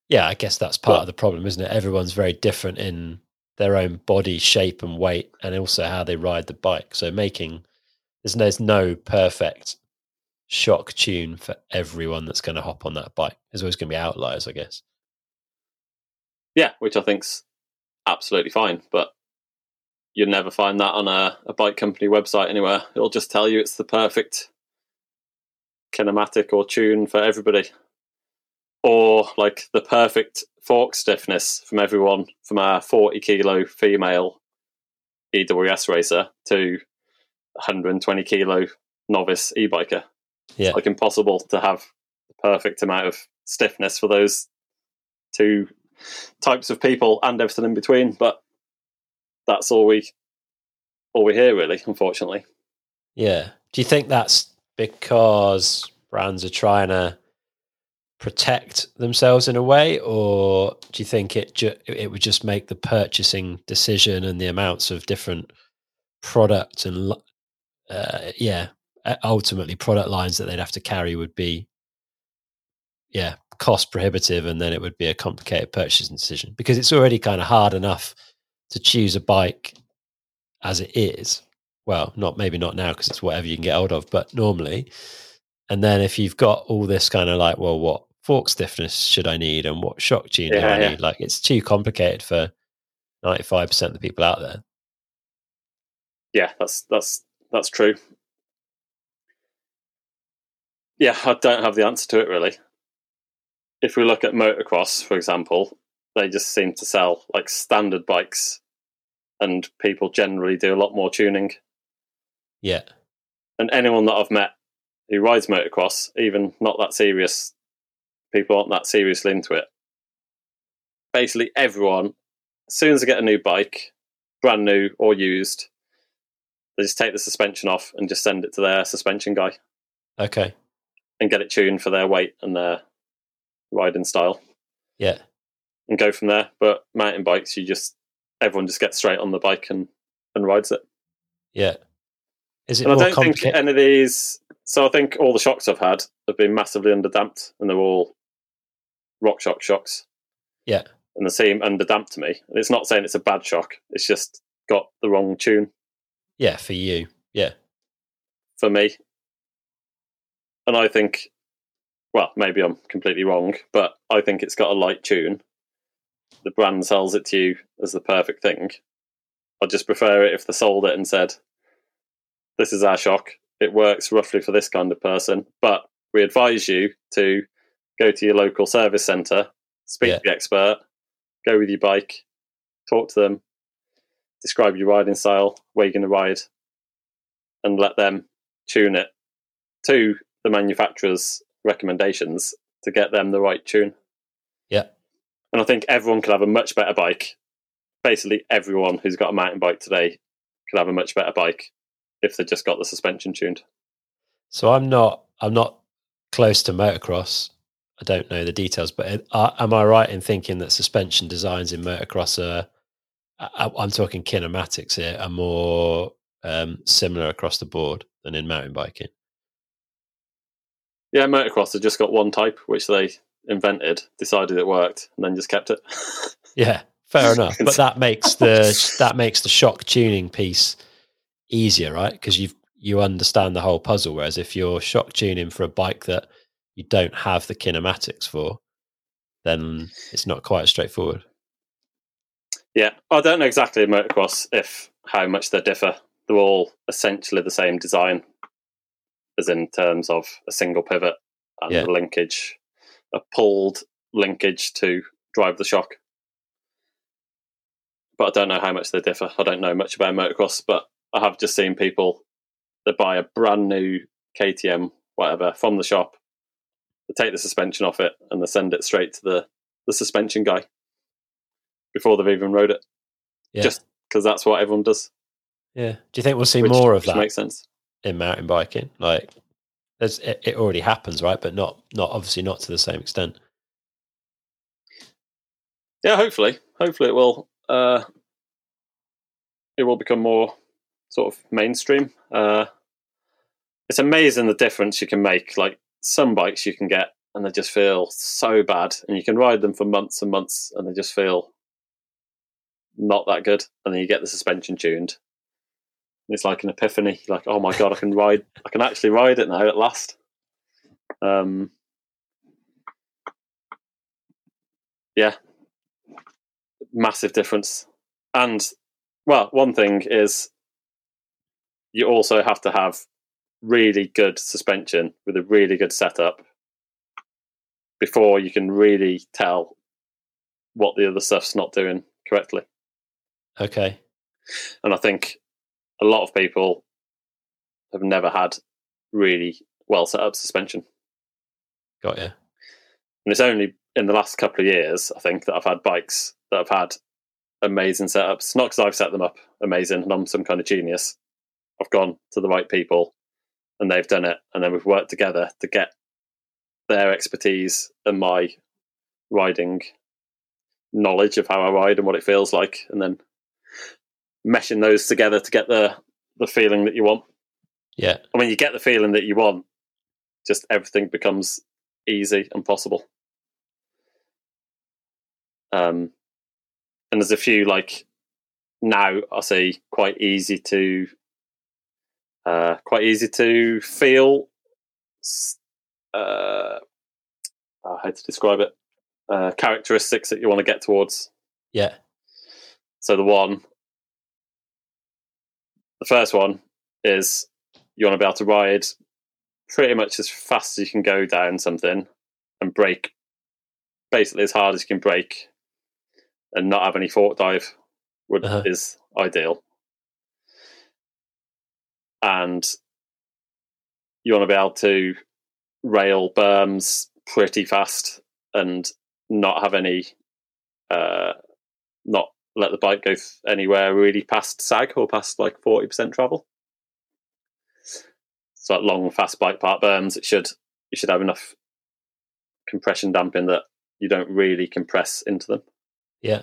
Yeah, I guess that's part but, of the problem, isn't it? Everyone's very different in their own body shape and weight, and also how they ride the bike. So making there's no, there's no perfect shock tune for everyone that's going to hop on that bike. There's always going to be outliers, I guess. Yeah, which I think's absolutely fine, but you'll never find that on a, a bike company website anywhere. It'll just tell you it's the perfect kinematic or tune for everybody, or like the perfect fork stiffness from everyone from a forty kilo female E W S racer to one hundred twenty kilo novice e-biker. Yeah. It's like impossible to have the perfect amount of stiffness for those two types of people and everything in between, but that's all we all we hear, really, unfortunately. Yeah. Do you think that's because brands are trying to protect themselves in a way, or do you think it ju- it would just make the purchasing decision and the amounts of different product and uh, yeah, ultimately product lines that they'd have to carry would be yeah cost prohibitive, and then it would be a complicated purchasing decision, because it's already kind of hard enough to choose a bike as it is. Well, not maybe not now, because it's whatever you can get hold of, but normally. And then if you've got all this kind of like, well, what fork stiffness should I need and what shock tune yeah, do I yeah. need? Like, it's too complicated for ninety-five percent of the people out there. Yeah, that's that's that's true. Yeah, I don't have the answer to it, really. If we look at motocross, for example, they just seem to sell like standard bikes, and people generally do a lot more tuning. Yeah. And anyone that I've met who rides motocross, even not that serious, people aren't that seriously into it. Basically everyone, as soon as they get a new bike, brand new or used, they just take the suspension off and just send it to their suspension guy. Okay. And get it tuned for their weight and their riding style. Yeah. And go from there. But mountain bikes, you just, everyone just gets straight on the bike and, and rides it. Yeah. Is it? And I don't complica- think any of these. So I think all the shocks I've had have been massively underdamped, and they're all rock shock shocks. Yeah, and they seem underdamped to me. And it's not saying it's a bad shock; it's just got the wrong tune. Yeah, for you. Yeah, for me. And I think, well, maybe I'm completely wrong, but I think it's got a light tune. The brand sells it to you as the perfect thing. I'd just prefer it if they sold it and said, this is our shock. It works roughly for this kind of person, but we advise you to go to your local service centre, speak yeah. to the expert, go with your bike, talk to them, describe your riding style, where you're going to ride, and let them tune it to the manufacturer's recommendations to get them the right tune. Yeah. And I think everyone could have a much better bike. Basically, everyone who's got a mountain bike today could have a much better bike if they just got the suspension tuned. So I'm not, I'm not close to motocross. I don't know the details, but it, uh, am I right in thinking that suspension designs in motocross are, I, I'm talking kinematics here, are more um, similar across the board than in mountain biking? Yeah, motocross have just got one type, which they invented, decided it worked, and then just kept it. Yeah, fair enough. But that makes the that makes the shock tuning piece easier, right? Because you you understand the whole puzzle. Whereas if you're shock tuning for a bike that you don't have the kinematics for, then it's not quite as straightforward. Yeah, I don't know exactly in motocross if how much they differ. They're all essentially the same design, as in terms of a single pivot and yeah. a linkage, a pulled linkage to drive the shock. But I don't know how much they differ. I don't know much about motocross, but I have just seen people that buy a brand new K T M, whatever, from the shop. They take the suspension off it and they send it straight to the, the suspension guy before they've even rode it. Yeah. Just because that's what everyone does. Yeah. Do you think we'll see which, more of that? Which makes sense. In mountain biking, like there's it, it already happens, right? But not not obviously not to the same extent. Yeah, hopefully hopefully it will uh it will become more sort of mainstream. Uh it's amazing the difference you can make. Like some bikes you can get and they just feel so bad, and you can ride them for months and months and they just feel not that good, and then you get the suspension tuned. It's like an epiphany, like, oh my God, I can ride, I can actually ride it now at last. Um, yeah, massive difference. And, well, one thing is you also have to have really good suspension with a really good setup before you can really tell what the other stuff's not doing correctly. Okay. And I think a lot of people have never had really well set up suspension. Got you. And it's only in the last couple of years, I think, that I've had bikes that have had amazing setups. Not because I've set them up amazing and I'm some kind of genius. I've gone to the right people and they've done it. And then we've worked together to get their expertise and my riding knowledge of how I ride and what it feels like. And then meshing those together to get the the feeling that you want. Yeah. And when you get the feeling that you want, just everything becomes easy and possible. Um, and there's a few, like, now I see quite easy to uh, quite easy to feel. Uh, how to describe it? Uh, characteristics that you want to get towards. Yeah. So the one. The first one is you want to be able to ride pretty much as fast as you can go down something and brake basically as hard as you can brake and not have any fork dive, which uh-huh. is ideal. And you want to be able to rail berms pretty fast and not have any, uh, not let the bike go anywhere really past sag or past like forty percent travel. So like long, fast bike part berms, it should, you should have enough compression damping that you don't really compress into them. Yeah.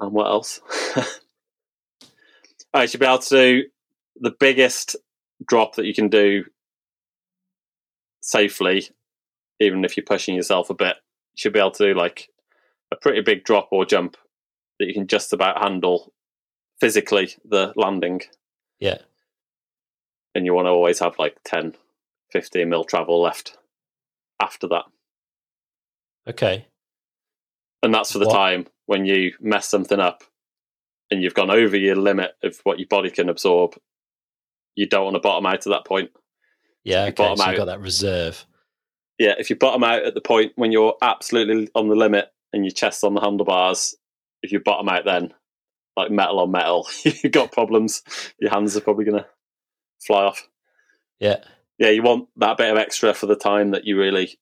And what else? I should be able to do the biggest drop that you can do safely, even if you're pushing yourself a bit. You should be able to do like a pretty big drop or jump that you can just about handle physically the landing. Yeah. And you want to always have like ten, fifteen mil travel left after that. Okay. And that's for the what? time when you mess something up and you've gone over your limit of what your body can absorb. You don't want to bottom out at that point. Yeah, okay, bottom so out, you've got that reserve. Yeah, if you bottom out at the point when you're absolutely on the limit and your chest's on the handlebars, if you bottom out then, like metal on metal, you've got problems. Your hands are probably going to fly off. Yeah. Yeah, you want that bit of extra for the time that you really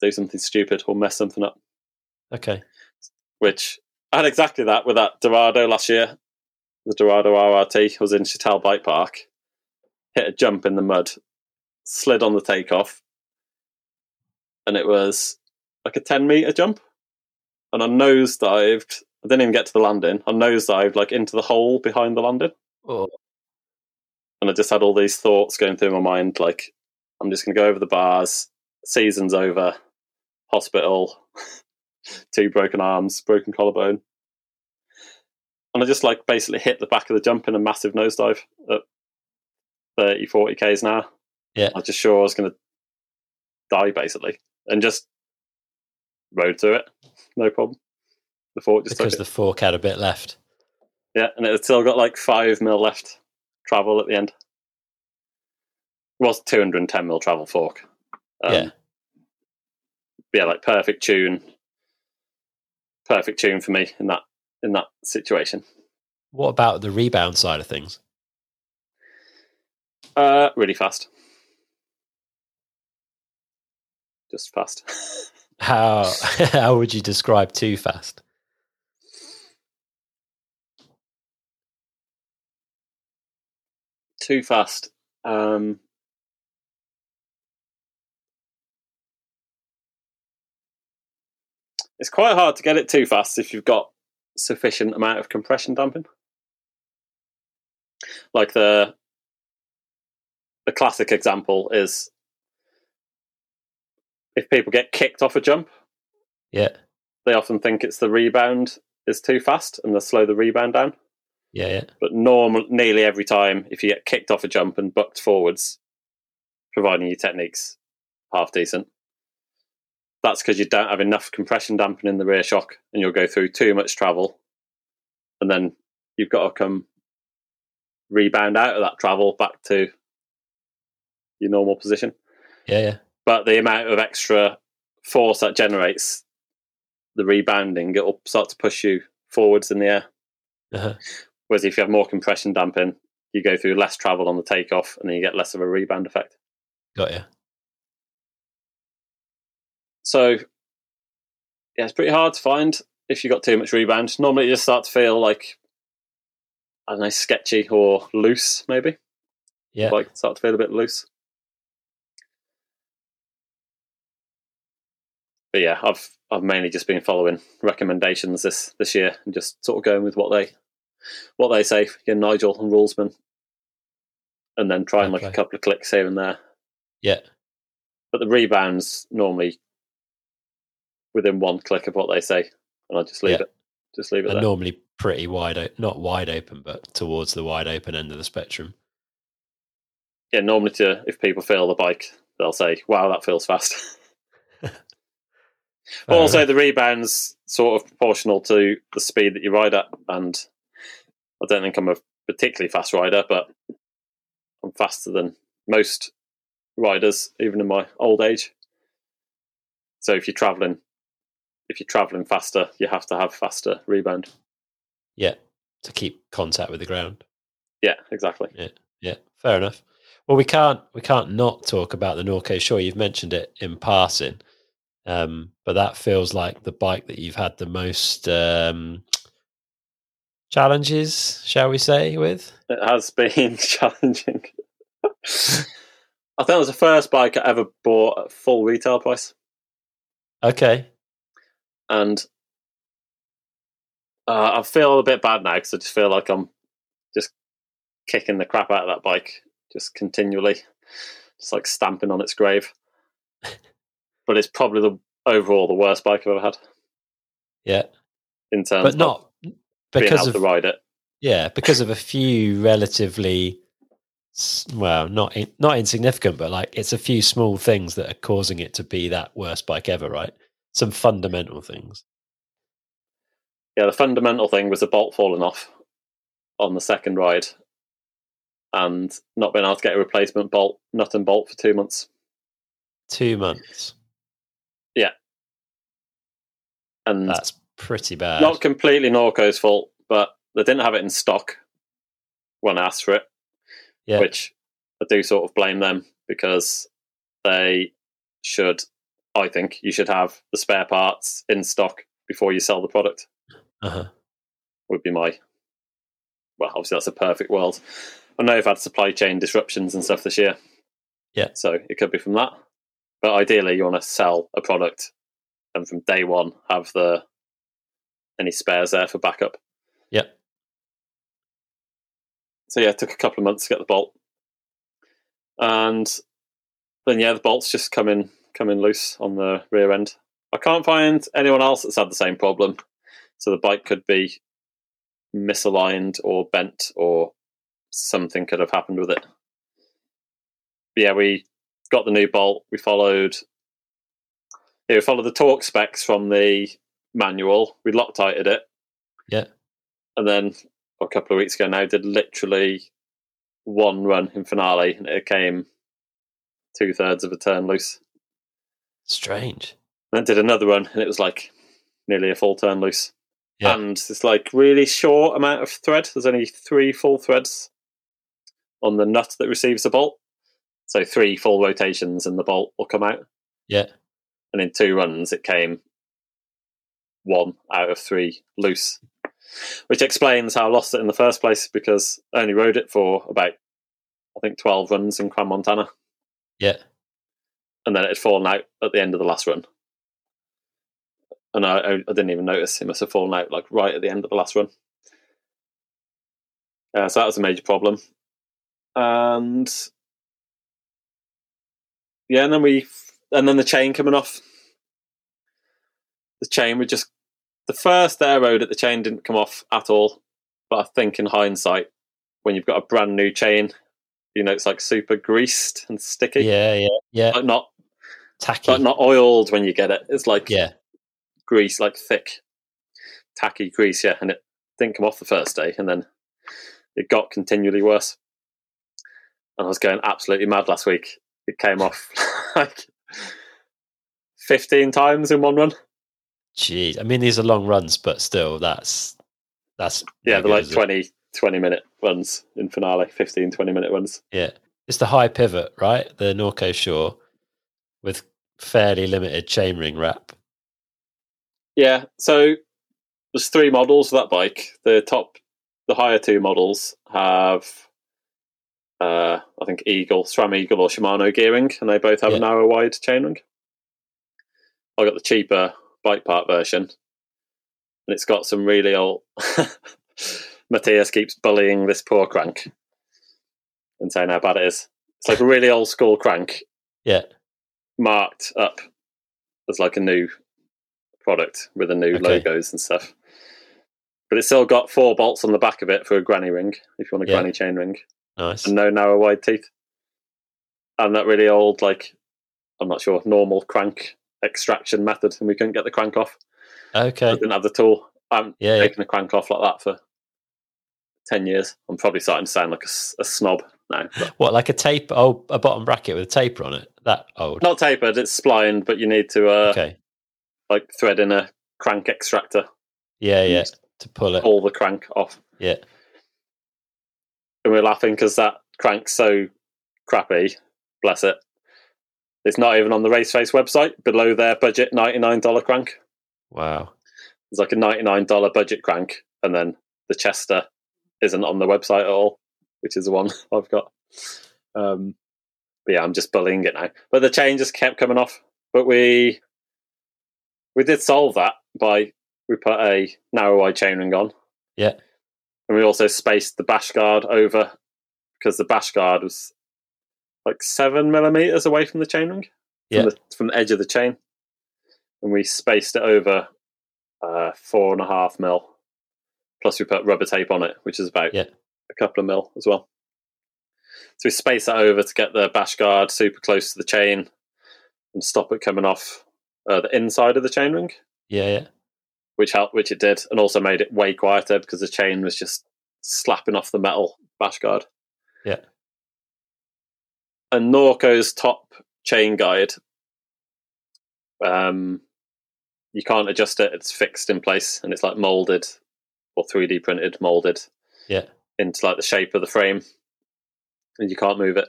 do something stupid or mess something up. Okay. Which, I had exactly that with that Dorado last year. The Dorado R R T. I was in Chatel Bike Park. Hit a jump in the mud. Slid on the takeoff. And it was like a ten metre jump. And I nosedived. I didn't even get to the landing. I nosedived like into the hole behind the landing. Oh. And I just had all these thoughts going through my mind, like, I'm just going to go over the bars. Season's over. Hospital. Two broken arms, broken collarbone. And I just like basically hit the back of the jump in a massive nosedive at thirty, forty k's an hour. Yeah. I was just sure I was going to die basically and just rode through it. No problem. The fork just Because took the it. fork had a bit left. Yeah, and it still got like five mil left travel at the end. It was two hundred ten mil travel fork. Um, yeah. Yeah, like perfect tune. Perfect tune for me in that in that situation. What about the rebound side of things? Uh, really fast. Just fast. How how would you describe too fast? Too fast. Um, It's quite hard to get it too fast if you've got sufficient amount of compression damping. Like the the classic example is if people get kicked off a jump, yeah, they often think it's the rebound is too fast and they slow the rebound down. Yeah, yeah. But normal, nearly every time, if you get kicked off a jump and bucked forwards, providing your technique's half decent, that's because you don't have enough compression dampening in the rear shock and you'll go through too much travel. And then you've got to come rebound out of that travel back to your normal position. Yeah, yeah. But the amount of extra force that generates the rebounding, it'll start to push you forwards in the air. Uh-huh. Whereas if you have more compression damping, you go through less travel on the takeoff and then you get less of a rebound effect. Got you. So, yeah, it's pretty hard to find if you've got too much rebound. Normally, you just start to feel like, I don't know, sketchy or loose, maybe. Yeah. Like, start to feel a bit loose. But yeah, I've I've mainly just been following recommendations this, this year and just sort of going with what they what they say. Yeah, Nigel and Rulesman. And then trying okay. like a couple of clicks here and there. Yeah. But the rebounds normally within one click of what they say, and I just leave yeah. it. Just leave it and there. Normally pretty wide open, not wide open, but towards the wide open end of the spectrum. Yeah, normally to, if people feel the bike, they'll say, wow, that feels fast. Also, right. The rebound's sort of proportional to the speed that you ride at, and I don't think I'm a particularly fast rider, but I'm faster than most riders, even in my old age. So if you're travelling If you're travelling faster, you have to have faster rebound. Yeah, to keep contact with the ground. Yeah, exactly. Yeah, yeah, fair enough. Well, we can't we can't not talk about the Norco. Sure, you've mentioned it in passing, um, but that feels like the bike that you've had the most um, challenges, shall we say, with? It has been challenging. I think it was the first bike I ever bought at full retail price. Okay. And uh, I feel a bit bad now because I just feel like I'm just kicking the crap out of that bike just continually, just like stamping on its grave. But it's probably the overall the worst bike I've ever had. Yeah, in terms, but of not because being able of to ride it. Yeah, because of a few relatively, well, not in, not insignificant, but like it's a few small things that are causing it to be that worst bike ever, right? Some fundamental things. Yeah, the fundamental thing was the bolt falling off on the second ride and not being able to get a replacement bolt, nut and bolt for two months. Two months. Yeah. And that's pretty bad. Not completely Norco's fault, but they didn't have it in stock when I asked for it, yeah. Which I do sort of blame them because they should, I think, you should have the spare parts in stock before you sell the product. Uh-huh. Would be my, well, obviously that's a perfect world. I know you've had supply chain disruptions and stuff this year. Yeah. So it could be from that. But ideally you want to sell a product and from day one have the any spares there for backup. Yeah. So yeah, it took a couple of months to get the bolt. And then yeah, the bolt's just come in come in loose on the rear end. I can't find anyone else that's had the same problem. So the bike could be misaligned or bent or something could have happened with it. But yeah, we got the new bolt. We followed yeah, we followed the torque specs from the manual. We Loctited it. Yeah. And then a couple of weeks ago now, did literally one run in Finale and it came two thirds of a turn loose. Strange. And then did another run and it was like nearly a full turn loose. Yeah. And it's like really short amount of thread. There's only three full threads on the nut that receives the bolt. So three full rotations and the bolt will come out. Yeah. And in two runs, it came one out of three loose, which explains how I lost it in the first place because I only rode it for about, I think, twelve runs in Cran Montana. Yeah. And then it had fallen out at the end of the last run. And I, I didn't even notice. It must have fallen out like right at the end of the last run. Uh, so that was a major problem. And yeah, and then we, and then the chain coming off. The chain would just, the first day I rode it, the chain didn't come off at all. But I think in hindsight, when you've got a brand new chain, you know, it's like super greased and sticky. Yeah, yeah, yeah. Like not tacky, like not oiled when you get it. It's like, yeah. Grease, like thick, tacky grease, yeah, and it didn't come off the first day, and then it got continually worse. And I was going absolutely mad last week. It came off like fifteen times in one run. Jeez, I mean these are long runs, but still, that's that's yeah, they're like twenty, twenty minute runs in Finale, fifteen, twenty minute runs. Yeah, it's the high pivot, right? The Norco Shore with fairly limited chainring wrap. Yeah, so there's three models of that bike. The top, the higher two models have, uh, I think, Eagle, SRAM Eagle or Shimano gearing, and they both have yeah. a narrow wide chainring. I got the cheaper bike part version, and it's got some really old... Matthias keeps bullying this poor crank and saying how bad it is. It's like a really old school crank. Yeah. Marked up as like a new... product with the new okay. logos and stuff, but it's still got four bolts on the back of it for a granny ring if you want a yeah. granny chain ring. Nice. And no narrow wide teeth, and that really old, like, I'm not sure, normal crank extraction method, and we couldn't get the crank off. Okay. I didn't have the tool. I haven't yeah, taken yeah. a crank off like that for ten years. I'm probably starting to sound like a, a snob now. What, like a tape? Oh, a bottom bracket with a taper on it? That old? Not tapered, it's splined, but you need to uh okay like thread in a crank extractor. Yeah, yeah, to pull it. Pull the crank off. Yeah. And we're laughing because that crank's so crappy, bless it. It's not even on the Raceface website, below their budget ninety-nine dollars crank. Wow. It's like a ninety-nine dollars budget crank, and then the Chester isn't on the website at all, which is the one I've got. Um, but yeah, I'm just bullying it now. But the chain just kept coming off. But we... We did solve that by we put a narrow wide chainring on. Yeah. And we also spaced the bash guard over because the bash guard was like seven millimeters away from the chainring, yeah. from, the, from the edge of the chain, and we spaced it over uh, four and a half mil. Plus, we put rubber tape on it, which is about yeah. a couple of mil as well. So we space that over to get the bash guard super close to the chain and stop it coming off uh, the inside of the chainring. Yeah, yeah. Which helped, which it did, and also made it way quieter because the chain was just slapping off the metal bash guard. Yeah. And Norco's top chain guide, um, you can't adjust it; it's fixed in place, and it's like molded or three D printed, molded, yeah, into like the shape of the frame, and you can't move it,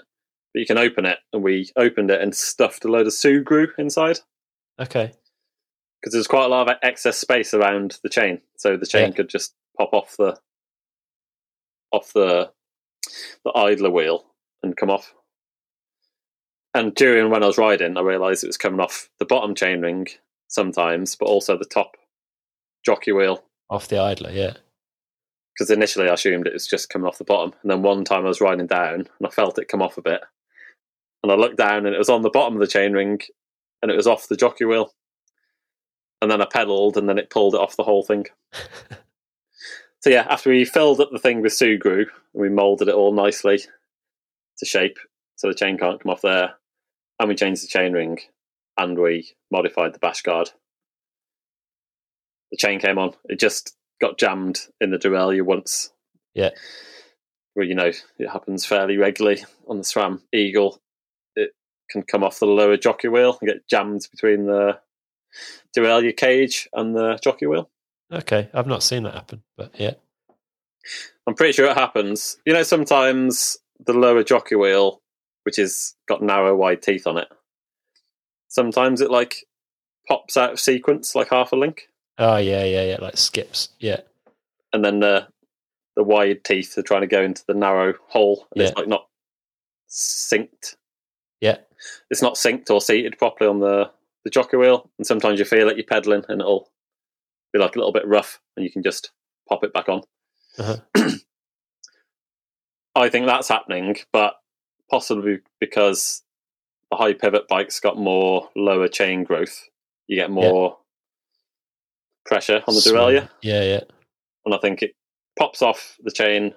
but you can open it. And we opened it and stuffed a load of sugru inside. Okay. Because there's quite a lot of excess space around the chain, so the chain yeah. could just pop off the off the the idler wheel and come off. And during when I was riding, I realised it was coming off the bottom chainring sometimes, but also the top jockey wheel off the idler. Yeah, because initially I assumed it was just coming off the bottom, and then one time I was riding down and I felt it come off a bit, and I looked down and it was on the bottom of the chainring, and it was off the jockey wheel. And then I pedalled, and then it pulled it off the whole thing. So yeah, after we filled up the thing with sugru, we moulded it all nicely to shape, so the chain can't come off there. And we changed the chainring, and we modified the bash guard. The chain came on; it just got jammed in the derailleur once. Yeah, well, you know, it happens fairly regularly on the SRAM Eagle. It can come off the lower jockey wheel and get jammed between the derailleur cage and the jockey wheel. Okay, I've not seen that happen, but yeah, I'm pretty sure it happens. You know, sometimes the lower jockey wheel, which is got narrow wide teeth on it, sometimes it like pops out of sequence like half a link. Oh yeah, yeah, yeah, like skips. Yeah, and then the the wide teeth are trying to go into the narrow hole, and yeah. it's like not synced. Yeah, it's not synced or seated properly on the the jockey wheel, and sometimes you feel like you're pedalling and it'll be like a little bit rough, and you can just pop it back on. Uh-huh. I think that's happening, but possibly because the high pivot bike's got more lower chain growth, you get more yeah. pressure on the derailleur. Yeah, yeah. And I think it pops off the chain,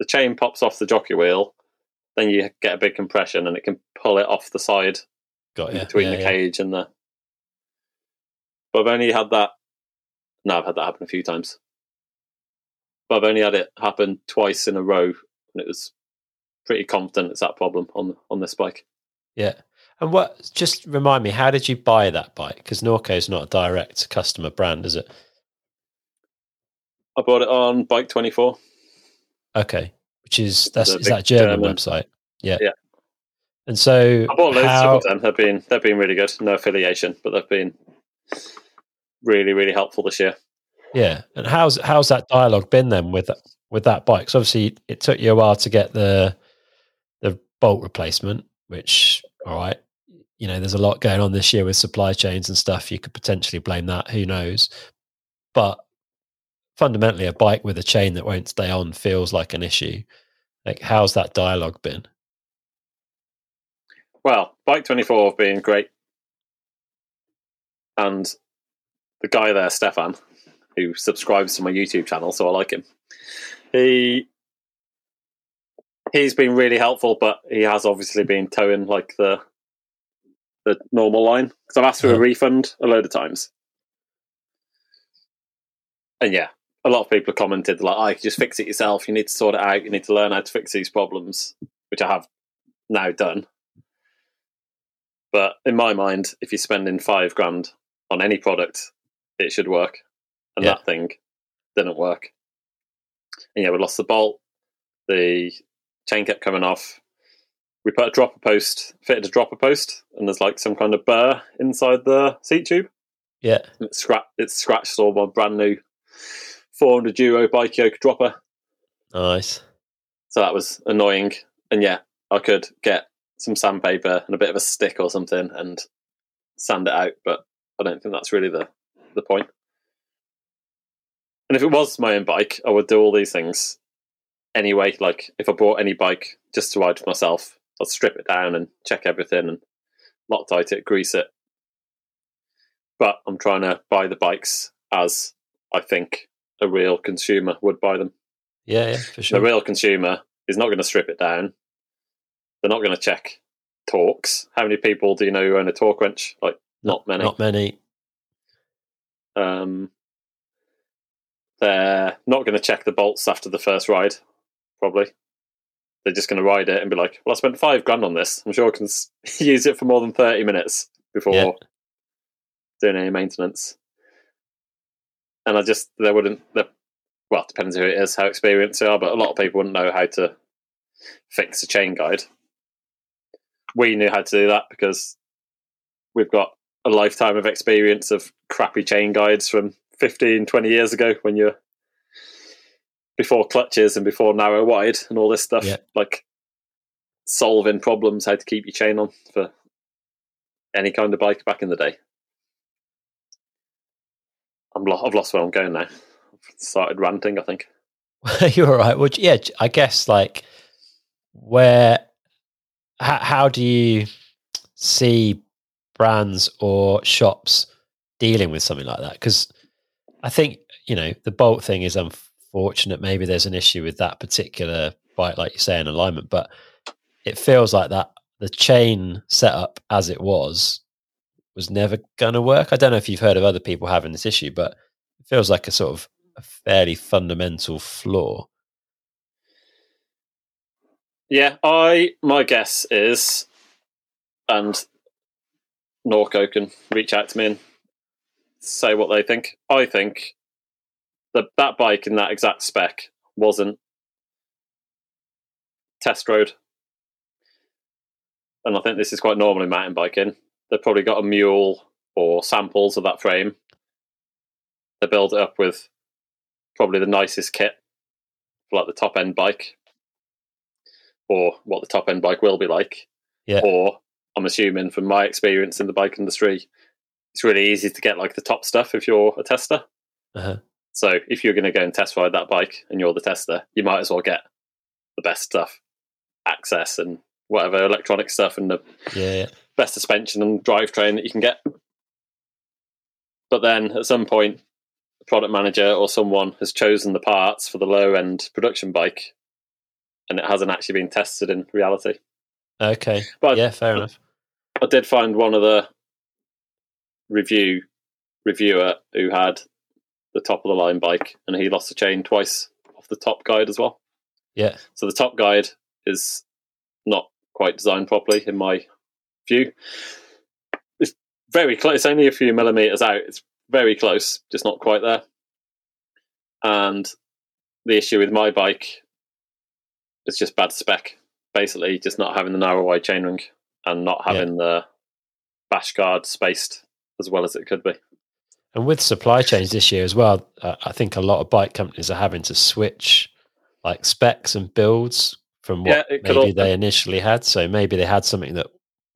the chain pops off the jockey wheel, then you get a big compression and it can pull it off the side. Got in between yeah, the yeah. cage and the... But I've only had that... No, I've had that happen a few times. But I've only had it happen twice in a row, and it was pretty confident it's that problem on on this bike. Yeah. And what... Just remind me, how did you buy that bike? Because Norco's not a direct customer brand, is it? I bought it on Bike twenty-four. Okay. Which is... that's Is that a German, German website? Yeah. Yeah. And so I bought loads how... of them. They've been they've been really good. No affiliation, but they've been really, really helpful this year. Yeah. And how's how's that dialogue been then with with that bike? So obviously it took you a while to get the the bolt replacement, which all right, you know, there's a lot going on this year with supply chains and stuff. You could potentially blame that, who knows? But fundamentally a bike with a chain that won't stay on feels like an issue. Like, how's that dialogue been? Well, Bike twenty-four have been great. And the guy there, Stefan, who subscribes to my YouTube channel, so I like him. He, he's been really helpful, but he has obviously been towing like the the normal line. Because I've asked for a refund a load of times. And yeah, a lot of people have commented, like, oh, you can just fix it yourself. You need to sort it out. You need to learn how to fix these problems, which I have now done. But in my mind, if you're spending five grand on any product, it should work. And yeah. that thing didn't work. And yeah, we lost the bolt. The chain kept coming off. We put a dropper post, fitted a dropper post, and there's like some kind of burr inside the seat tube. Yeah. And it scra- it scratched all my brand new four hundred euro bike yoke dropper. Nice. So that was annoying. And yeah, I could get some sandpaper and a bit of a stick or something and sand it out, but I don't think that's really the, the point. And if it was my own bike, I would do all these things, anyway. Like, if I bought any bike just to ride for myself, I'd strip it down and check everything and Loctite it, grease it. But I'm trying to buy the bikes as I think a real consumer would buy them. Yeah, yeah, for sure. The real consumer is not going to strip it down. They're not going to check torques. How many people do you know who own a torque wrench? Like, not, not many. Not many. Um, they're not going to check the bolts after the first ride, probably. They're just going to ride it and be like, well, I spent five grand on this. I'm sure I can use it for more than thirty minutes before yeah. doing any maintenance. And I just, they wouldn't, well, it depends who it is, how experienced they are, but a lot of people wouldn't know how to fix a chain guide. We knew how to do that because we've got a lifetime of experience of crappy chain guides from fifteen, twenty years ago when you're before clutches and before narrow wide and all this stuff, yeah. like solving problems, how to keep your chain on for any kind of bike back in the day. I'm lo- I've lost where I'm going now. I've started ranting, I think. You're all right. Well, yeah, I guess like where, how, how do you see brands or shops dealing with something like that? Because I think, you know, the bolt thing is unfortunate. Maybe there's an issue with that particular bike, like you say, in alignment, but it feels like that the chain setup as it was was never going to work. I don't know if you've heard of other people having this issue, but it feels like a sort of a fairly fundamental flaw. Yeah, I my guess is, and Norco can reach out to me and say what they think. I think that that bike in that exact spec wasn't test road. And I think this is quite normal in mountain biking. They've probably got a mule or samples of that frame. They build it up with probably the nicest kit for like the top end bike or what the top end bike will be like. Yeah. Or I'm assuming from my experience in the bike industry, it's really easy to get like the top stuff if you're a tester. Uh-huh. So if you're going to go and test ride that bike and you're the tester, you might as well get the best stuff, access and whatever electronic stuff and the yeah, yeah. best suspension and drivetrain that you can get. But then at some point, the product manager or someone has chosen the parts for the low-end production bike and it hasn't actually been tested in reality. Okay, but yeah, fair I, enough. I did find one of the review reviewer who had the top-of-the-line bike and he lost a chain twice off the top guide as well. Yeah. So the top guide is not quite designed properly in my view. It's very close. It's only a few millimetres out. It's very close, just not quite there. And the issue with my bike is just bad spec. Basically, just not having the narrow wide chainring and not having yeah. the bash guard spaced as well as it could be. And with supply chains this year as well, uh, I think a lot of bike companies are having to switch like specs and builds from what yeah, maybe they initially had. So maybe they had something that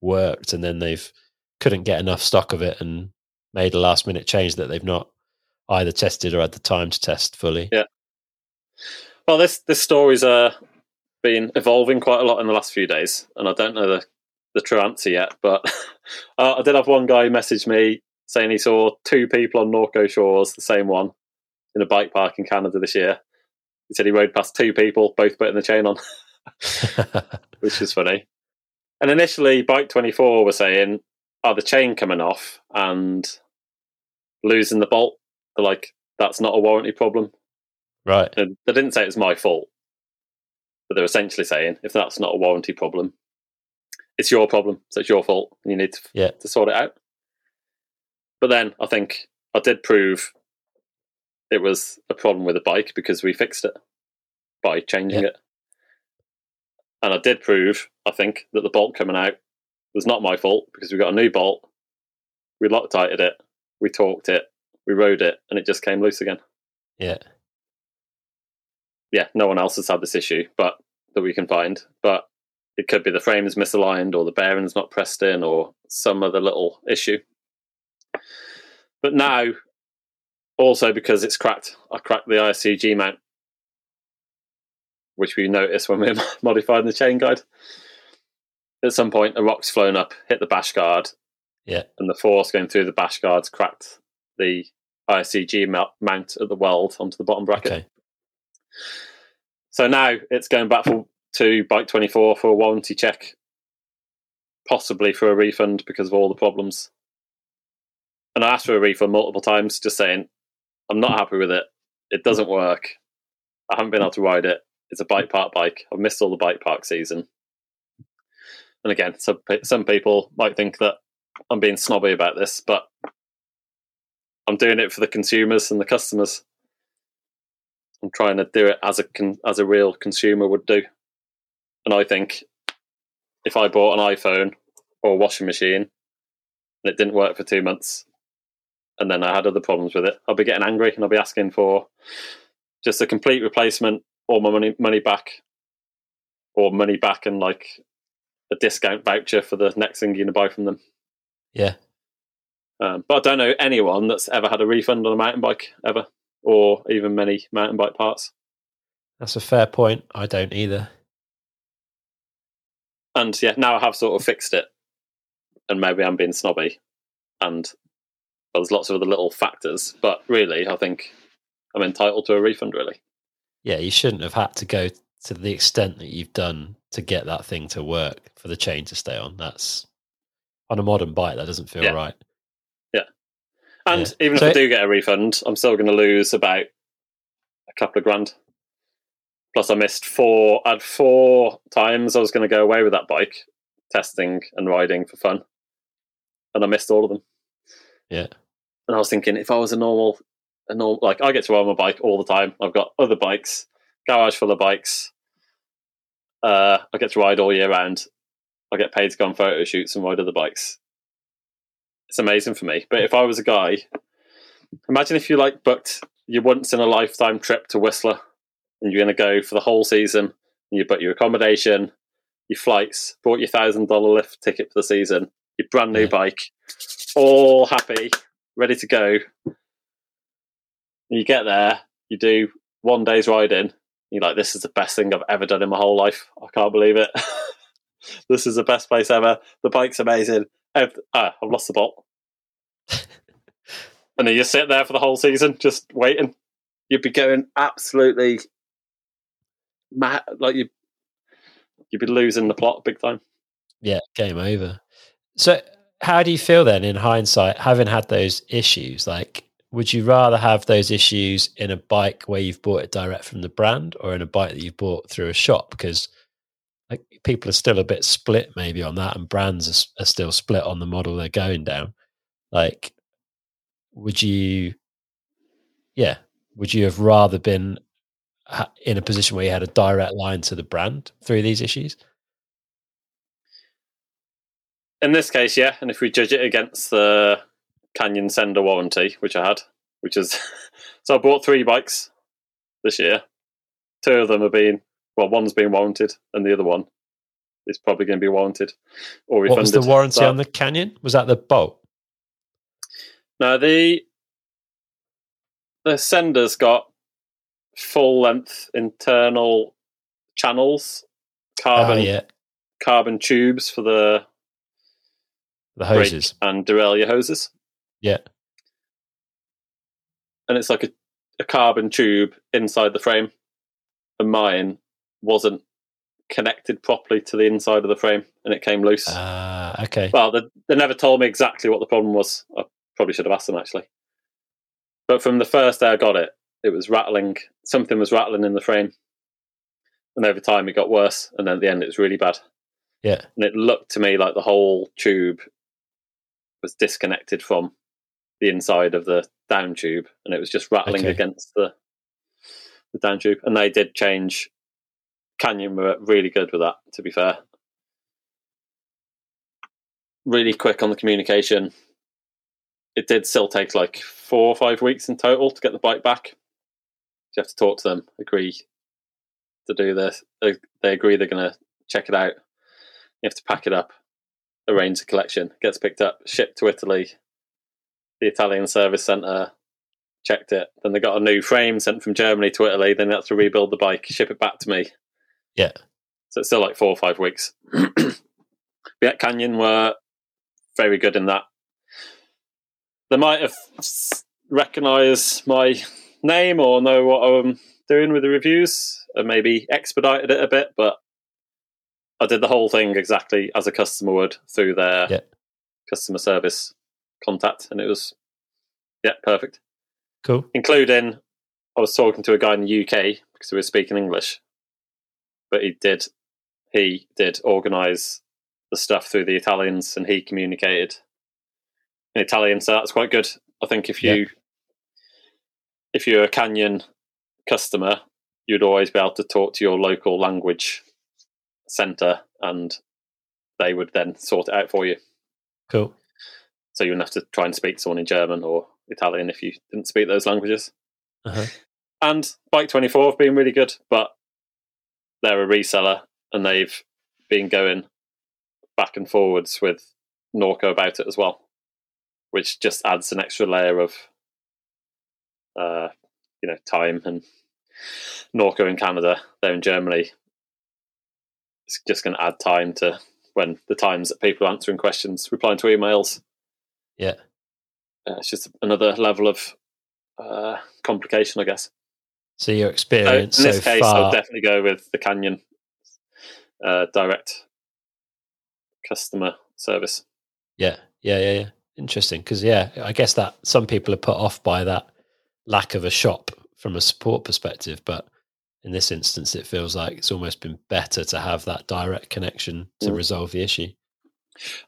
worked and then they've couldn't get enough stock of it and made a last minute change that they've not either tested or had the time to test fully. Yeah. Well, this this story's uh, been evolving quite a lot in the last few days, and I don't know the, the true answer yet, but uh, I did have one guy message me saying he saw two people on Norco Shores, the same one, in a bike park in Canada this year. He said he rode past two people, both putting the chain on, which is funny. And initially, Bike twenty-four were saying, oh, the chain coming off and losing the bolt. They're like, that's not a warranty problem. Right. And they didn't say it was my fault, but they're essentially saying, if that's not a warranty problem, it's your problem, so it's your fault, and you need to, yeah. to sort it out. But then I think I did prove it was a problem with the bike because we fixed it by changing yeah. it. And I did prove, I think, that the bolt coming out was not my fault because we got a new bolt, we Loctited it, we torqued it, we rode it, and it just came loose again. Yeah. Yeah, no one else has had this issue but that we can find. But it could be the frame is misaligned or the bearing's not pressed in or some other little issue. But now, also because it's cracked, I cracked the I S C G mount. which we noticed when we were modifying the chain guide. At some point, a rock's flown up, hit the bash guard, yeah, and the force going through the bash guards cracked the I C G mount at the weld onto the bottom bracket. Okay. So now it's going back for, to Bike twenty-four for a warranty check, possibly for a refund because of all the problems. And I asked for a refund multiple times, just saying, I'm not happy with it. It doesn't work. I haven't been able to ride it. It's a bike park bike. I've missed all the bike park season. And again, some, some people might think that I'm being snobby about this, but I'm doing it for the consumers and the customers. I'm trying to do it as a con- as a real consumer would do. And I think if I bought an iPhone or a washing machine and it didn't work for two months and then I had other problems with it, I'll be getting angry and I'll be asking for just a complete replacement or my money money back or money back and like a discount voucher for the next thing you're going to buy from them. Yeah. Um, but I don't know anyone that's ever had a refund on a mountain bike ever, or even many mountain bike parts. That's a fair point. I don't either. And yeah, now I have sort of fixed it, and maybe I'm being snobby, and well, there's lots of other little factors, but really I think I'm entitled to a refund, really. Yeah, you shouldn't have had to go to the extent that you've done to get that thing to work for the chain to stay on. That's on a modern bike, that doesn't feel yeah. right. And yeah. even so if I do get a refund, I'm still going to lose about a couple of grand. Plus, I missed four. I had four times I was going to go away with that bike, testing and riding for fun, and I missed all of them. Yeah. And I was thinking, if I was a normal, a normal, like I get to ride my bike all the time. I've got other bikes, garage full of bikes. Uh, I get to ride all year round. I get paid to go on photo shoots and ride other bikes. It's amazing for me. But if I was a guy, imagine if you like booked your once in a lifetime trip to Whistler and you're going to go for the whole season and you book your accommodation, your flights, bought your thousand dollar lift ticket for the season, your brand new yeah. bike, all happy, ready to go. And you get there, you do one day's riding. You're like, this is the best thing I've ever done in my whole life. I can't believe it. This is the best place ever. The bike's amazing. I've, ah, I've lost the ball. And then you sit there for the whole season, just waiting. You'd be going absolutely mad. Like you, you'd be losing the plot big time. Yeah, game over. So how do you feel then, in hindsight, having had those issues? Like, would you rather have those issues in a bike where you've bought it direct from the brand or in a bike that you've bought through a shop? Because like people are still a bit split maybe on that, and brands are, are still split on the model they're going down. Like, would you, yeah, would you have rather been in a position where you had a direct line to the brand through these issues? In this case, yeah. And if we judge it against the Canyon Sender warranty, which I had, which is, so I bought three bikes this year. Two of them have been, well, one's been warranted, and the other one is probably going to be warranted or refunded. What was the warranty on the Canyon? Was that the bolt? No, the the Sender's got full length internal channels, carbon oh, yeah. carbon tubes for the the hoses and derailleur hoses. Yeah, and it's like a, a carbon tube inside the frame, and mine wasn't connected properly to the inside of the frame and it came loose. Ah, uh, okay. Well, they, they never told me exactly what the problem was. I probably should have asked them, actually. But from the first day I got it, it was rattling. Something was rattling in the frame. And over time it got worse. And then at the end it was really bad. Yeah. And it looked to me like the whole tube was disconnected from the inside of the down tube and it was just rattling okay. against the, the down tube. And they did change. Canyon were really good with that, to be fair. Really quick on the communication. It did still take like four or five weeks in total to get the bike back. You have to talk to them, agree to do this. They, they agree they're going to check it out. You have to pack it up, arrange the collection, gets picked up, shipped to Italy. The Italian service centre checked it. Then they got a new frame sent from Germany to Italy. Then they had to rebuild the bike, ship it back to me. Yeah. So it's still like four or five weeks. Yeah, Canyon were very good in that. They might have recognised my name or know what I'm doing with the reviews and maybe expedited it a bit, but I did the whole thing exactly as a customer would through their yeah. customer service contact, and it was, yeah, perfect. Cool. Including, I was talking to a guy in the U K because we were speaking English, but he did, he did organise the stuff through the Italians, and he communicated in Italian, so that's quite good. I think if you yeah. if you're a Canyon customer, you'd always be able to talk to your local language centre, and they would then sort it out for you. Cool. So you wouldn't have to try and speak to someone in German or Italian if you didn't speak those languages. Uh-huh. And Bike twenty-four have been really good, but they're a reseller, and they've been going back and forwards with Norco about it as well, which just adds an extra layer of uh, you know, time. And Norco in Canada, they're in Germany. It's just going to add time to when the times that people are answering questions, replying to emails. Yeah. Uh, it's just another level of uh, complication, I guess. So your experience so in this so case, far... I'll definitely go with the Canyon uh, direct customer service. Yeah, yeah, yeah, yeah. Interesting, because, yeah, I guess that some people are put off by that lack of a shop from a support perspective, but in this instance, it feels like it's almost been better to have that direct connection to mm. resolve the issue.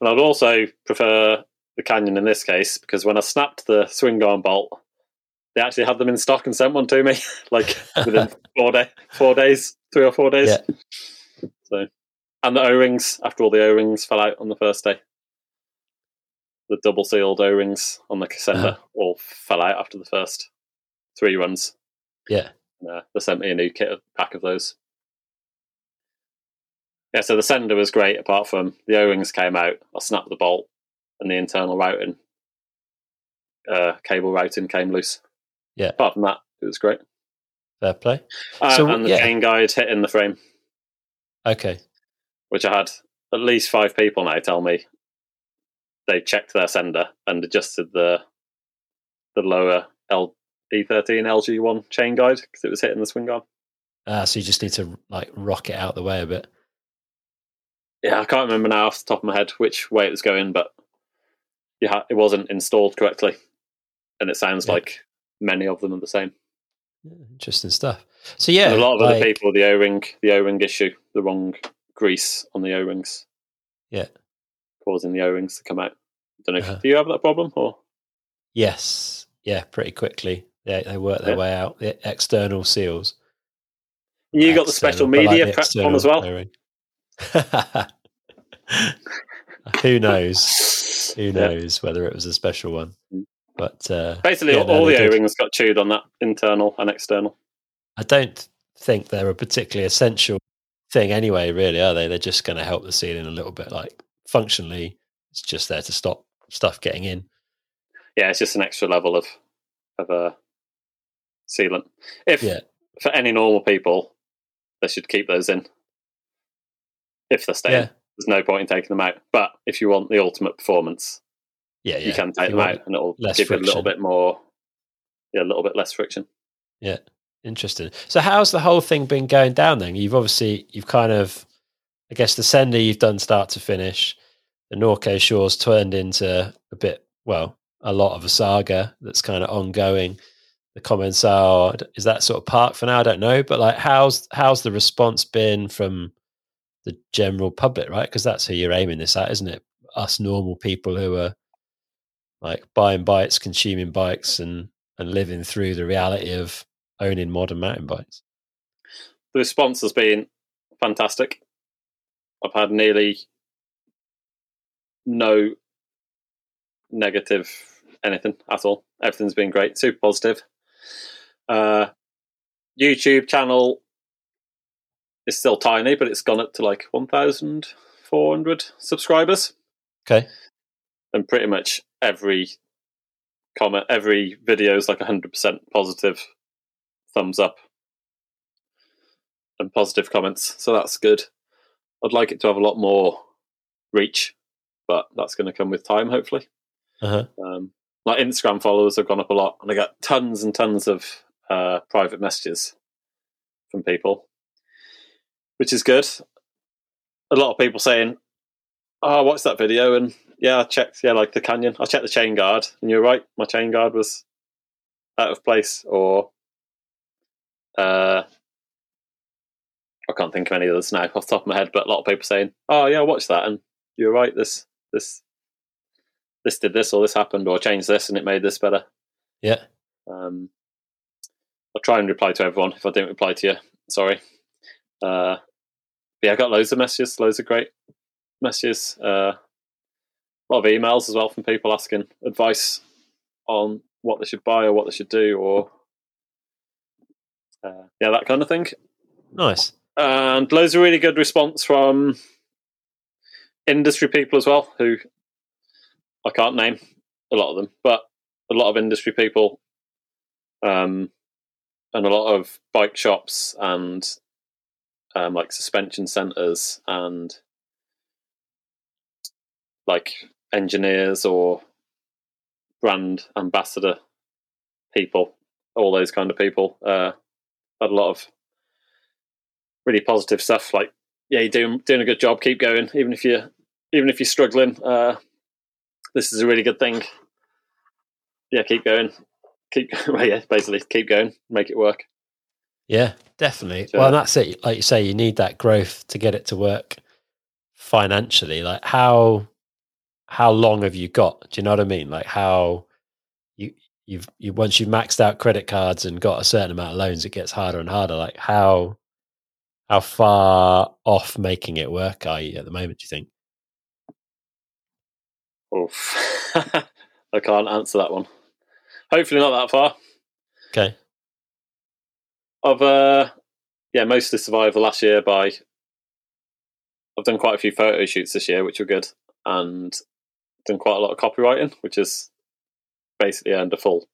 And I'd also prefer the Canyon in this case, because when I snapped the swing arm bolt, they actually had them in stock and sent one to me, like within four, day, four days, three or four days. Yeah. So, and the O-rings, after all the O-rings fell out on the first day. The double sealed O-rings on the Sender uh-huh. all fell out after the first three runs. Yeah. Uh, they sent me a new kit, a pack of those. Yeah, so the Sender was great, apart from the O-rings came out, I snapped the bolt, and the internal routing, uh, cable routing came loose. Yeah. Apart from that, it was great. Fair play. Uh, so, and the yeah. chain guide hit in the frame. Okay. Which I had at least five people now tell me they checked their Sender and adjusted the the lower L, E thirteen L G one chain guide because it was hitting the swing arm. Ah, so you just need to like rock it out the way a bit. Yeah, I can't remember now off the top of my head which way it was going, but yeah, ha- it wasn't installed correctly, and it sounds yeah. like many of them are the same. Interesting stuff. So yeah, and a lot of like... other people the O-ring, the O-ring issue, the wrong grease on the O-rings. Yeah. Causing the O-rings to come out. I don't know. Uh-huh. Do you have that problem? Or yes, yeah, pretty quickly. They they work their yeah. way out. The external seals. You external, got the special media like prepped on as well. Who knows? Who knows yeah. whether it was a special one? But uh, basically, yeah, all, no, all the O-rings got chewed on that internal and external. I don't think they're a particularly essential thing anyway. Really, are they? They're just going to help the sealing a little bit, like. Functionally, it's just there to stop stuff getting in. Yeah, it's just an extra level of of uh, sealant. If yeah. for any normal people, they should keep those in. If they're staying, yeah. there's no point in taking them out. But if you want the ultimate performance, yeah, yeah. you can take you them out, and it'll give friction. you a little bit more, yeah, a little bit less friction. Yeah, interesting. So, how's the whole thing been going down then? You've obviously you've kind of. I guess the Sender you've done start to finish, the Norco Shores turned into a bit, well, a lot of a saga that's kind of ongoing. The Commencal, is that sort of part for now? I don't know, but like, how's how's the response been from the general public, right? Because that's who you're aiming this at, isn't it? Us normal people who are like buying bikes, consuming bikes, and and living through the reality of owning modern mountain bikes. The response has been fantastic. I've had nearly no negative anything at all. Everything's been great, super positive. Uh, YouTube channel is still tiny, but it's gone up to like one thousand four hundred subscribers. Okay. And pretty much every comment, every video is like one hundred percent positive, thumbs up. and positive comments, so that's good. I'd like it to have a lot more reach, but that's going to come with time, hopefully. Uh-huh. Um, my Instagram followers have gone up a lot, and I got tons and tons of uh, private messages from people, which is good. A lot of people saying, oh, I watched that video, and yeah, I checked, yeah, like the Canyon. I checked the chain guard, and you're right, my chain guard was out of place, or uh, I can't think of any others now off the top of my head, but a lot of people saying, oh, yeah, I watched that, and you're right, this this this did this, or this happened, or changed this, and it made this better. Yeah. Um, I'll try and reply to everyone. If I didn't reply to you, sorry. Uh, yeah, I got loads of messages, loads of great messages. Uh, a lot of emails as well from people asking advice on what they should buy or what they should do, or uh, yeah, that kind of thing. Nice. And loads of really good response from industry people as well, who I can't name a lot of them, but a lot of industry people, um, and a lot of bike shops and um, like suspension centers and like engineers or brand ambassador people, all those kind of people, uh, had a lot of really positive stuff. Like, yeah, you're doing doing a good job. Keep going, even if you even if you're struggling. Uh, this is a really good thing. Yeah, keep going, keep well, yeah, basically keep going, make it work. Yeah, definitely. So, well, and that's it. Like you say, you need that growth to get it to work financially. Like, how how long have you got? Do you know what I mean? Like, how you you've you once you've maxed out credit cards and got a certain amount of loans, it gets harder and harder. Like, how. How far off making it work are you at the moment, do you think? Oof. I can't answer that one. Hopefully not that far. Okay. I've, uh, yeah, mostly survived the last year by... I've done quite a few photo shoots this year, which were good, and done quite a lot of copywriting, which has basically earned a full,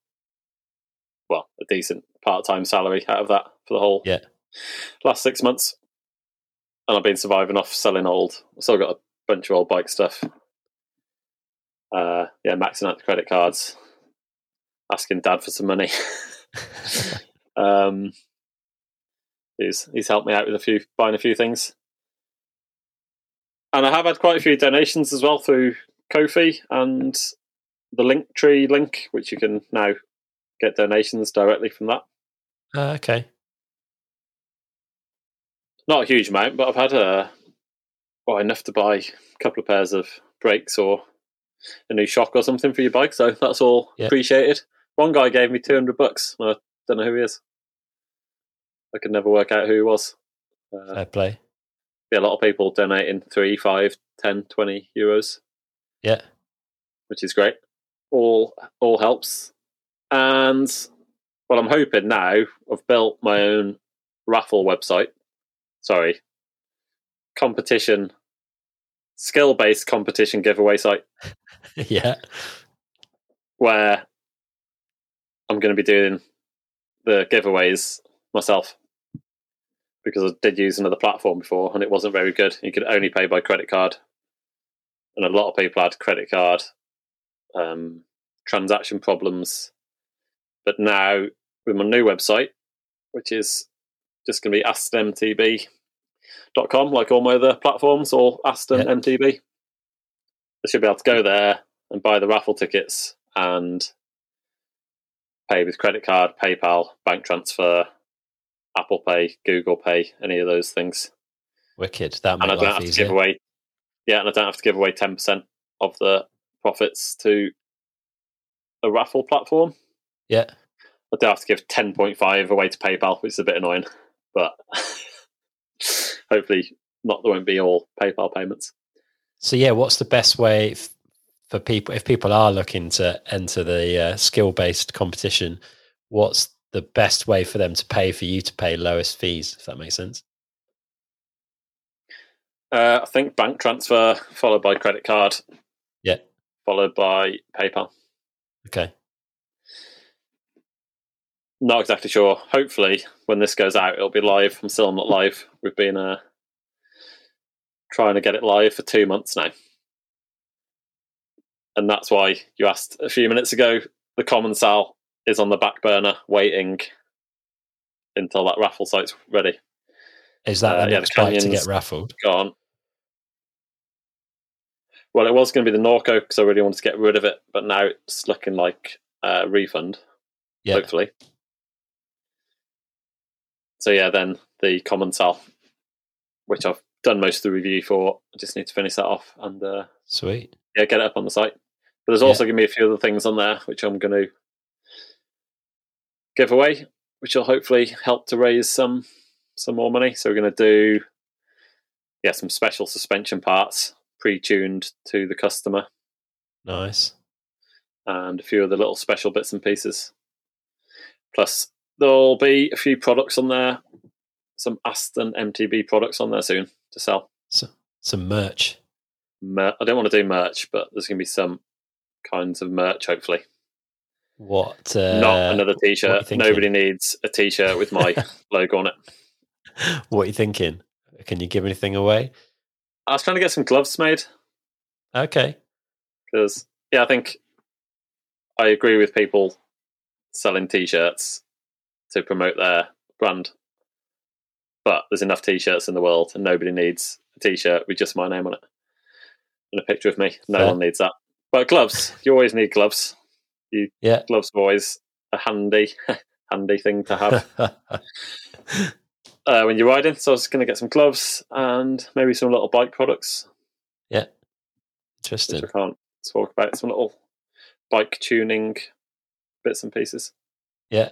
well, a decent part-time salary out of that for the whole... Yeah. Last six months, and I've been surviving off selling old. I've still got a bunch of old bike stuff. Uh, yeah, maxing out the credit cards, asking Dad for some money. um, he's he's helped me out with a few buying a few things, and I have had quite a few donations as well through Ko-fi and the Linktree link, which you can now get donations directly from that. Uh, okay. Not a huge amount, but I've had uh, well, enough to buy a couple of pairs of brakes or a new shock or something for your bike, so that's all yeah. appreciated. One guy gave me two hundred bucks, and I don't know who he is. I could never work out who he was. Uh, Fair play. Yeah, a lot of people donating three, five, ten, twenty euros. Yeah. Which is great. All, all helps. And, well, I'm hoping now I've built my own raffle website. Sorry, competition, skill-based competition giveaway site. Yeah. Where I'm going to be doing the giveaways myself, because I did use another platform before and it wasn't very good. You could only pay by credit card. And a lot of people had credit card um, transaction problems. But now with my new website, which is just going to be Aston M T B dot com, like all my other platforms, or Aston yeah. M T B. I should be able to go there and buy the raffle tickets and pay with credit card, PayPal, bank transfer, Apple Pay, Google Pay, any of those things. Wicked. That might and I don't have easier. to give away. Yeah, and I don't have to give away ten percent of the profits to a raffle platform. Yeah, I do have to give ten point five away to PayPal, which is a bit annoying. But hopefully not, there won't be all PayPal payments. So yeah, what's the best way f- for people, if people are looking to enter the uh, skill-based competition, what's the best way for them to pay for you to pay lowest fees, if that makes sense? Uh, I think bank transfer, followed by credit card. Yeah. Followed by PayPal. Okay. Not exactly sure. Hopefully, when this goes out, it'll be live. I'm still not live. We've been uh, trying to get it live for two months now. And that's why you asked a few minutes ago, the Commencal is on the back burner waiting until that raffle site's ready. Is that uh, the yeah, next the bike to get raffled? Gone. Well, it was going to be the Norco because I really wanted to get rid of it, but now it's looking like a refund, yeah. hopefully. So yeah, then the Commencal, which I've done most of the review for. I just need to finish that off and uh, sweet, yeah, get it up on the site. But there's also yeah. going to be a few other things on there which I'm going to give away, which will hopefully help to raise some some more money. So we're going to do yeah some special suspension parts pre-tuned to the customer. Nice. And a few of the little special bits and pieces. Plus, there'll be a few products on there, some Aston M T B products on there soon to sell. So, some merch. Mer- I don't want to do merch, but there's going to be some kinds of merch, hopefully. What? Uh, Not another T-shirt. Nobody needs a T-shirt with my logo on it. What are you thinking? Can you give anything away? I was trying to get some gloves made. Okay. Because, yeah, I think I agree with people selling T-shirts to promote their brand. But there's enough T-shirts in the world and nobody needs a T-shirt with just my name on it and a picture of me. No Fair. one needs that. But gloves, you always need gloves. You, yeah. Gloves are always a handy, handy thing to have. Uh, when you're riding, so I was going to get some gloves and maybe some little bike products. Yeah, interesting. Which I can't talk about. Some little bike tuning bits and pieces. Yeah,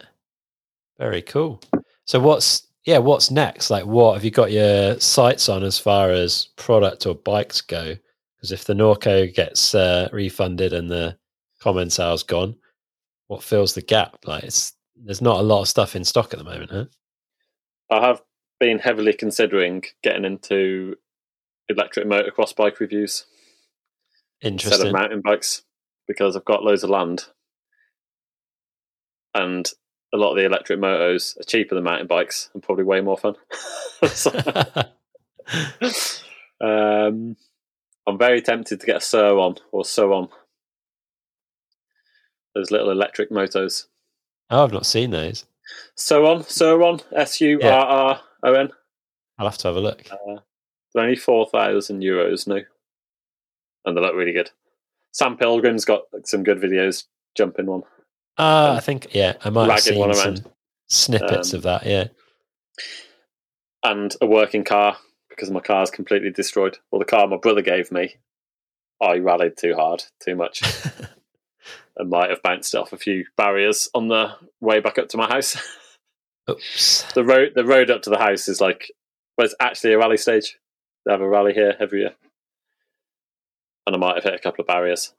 very cool. So what's yeah, what's next? Like, what have you got your sights on as far as product or bikes go? Because if the Norco gets uh, refunded and the Commencal's gone, what fills the gap? Like, it's there's not a lot of stuff in stock at the moment, huh? I have been heavily considering getting into electric motocross bike reviews instead of mountain bikes because I've got loads of land and a lot of the electric motos are cheaper than mountain bikes and probably way more fun. so, um, I'm very tempted to get a Sur-Ron or Sur-Ron. Those little electric motos. Oh, I've not seen those. Sur-Ron, Sur-Ron, S U R R O N. I'll have to have a look. Uh, they're only four thousand euros now. And they look really good. Sam Pilgrim's got some good videos, jumping one. Ah, uh, I think, yeah, I might have seen some snippets um, of that, yeah. And a working car, because my car's completely destroyed. Well, the car my brother gave me, I rallied too hard, too much. And might have bounced off a few barriers on the way back up to my house. Oops. The road the road up to the house is like, well, it's actually a rally stage. They have a rally here every year. And I might have hit a couple of barriers,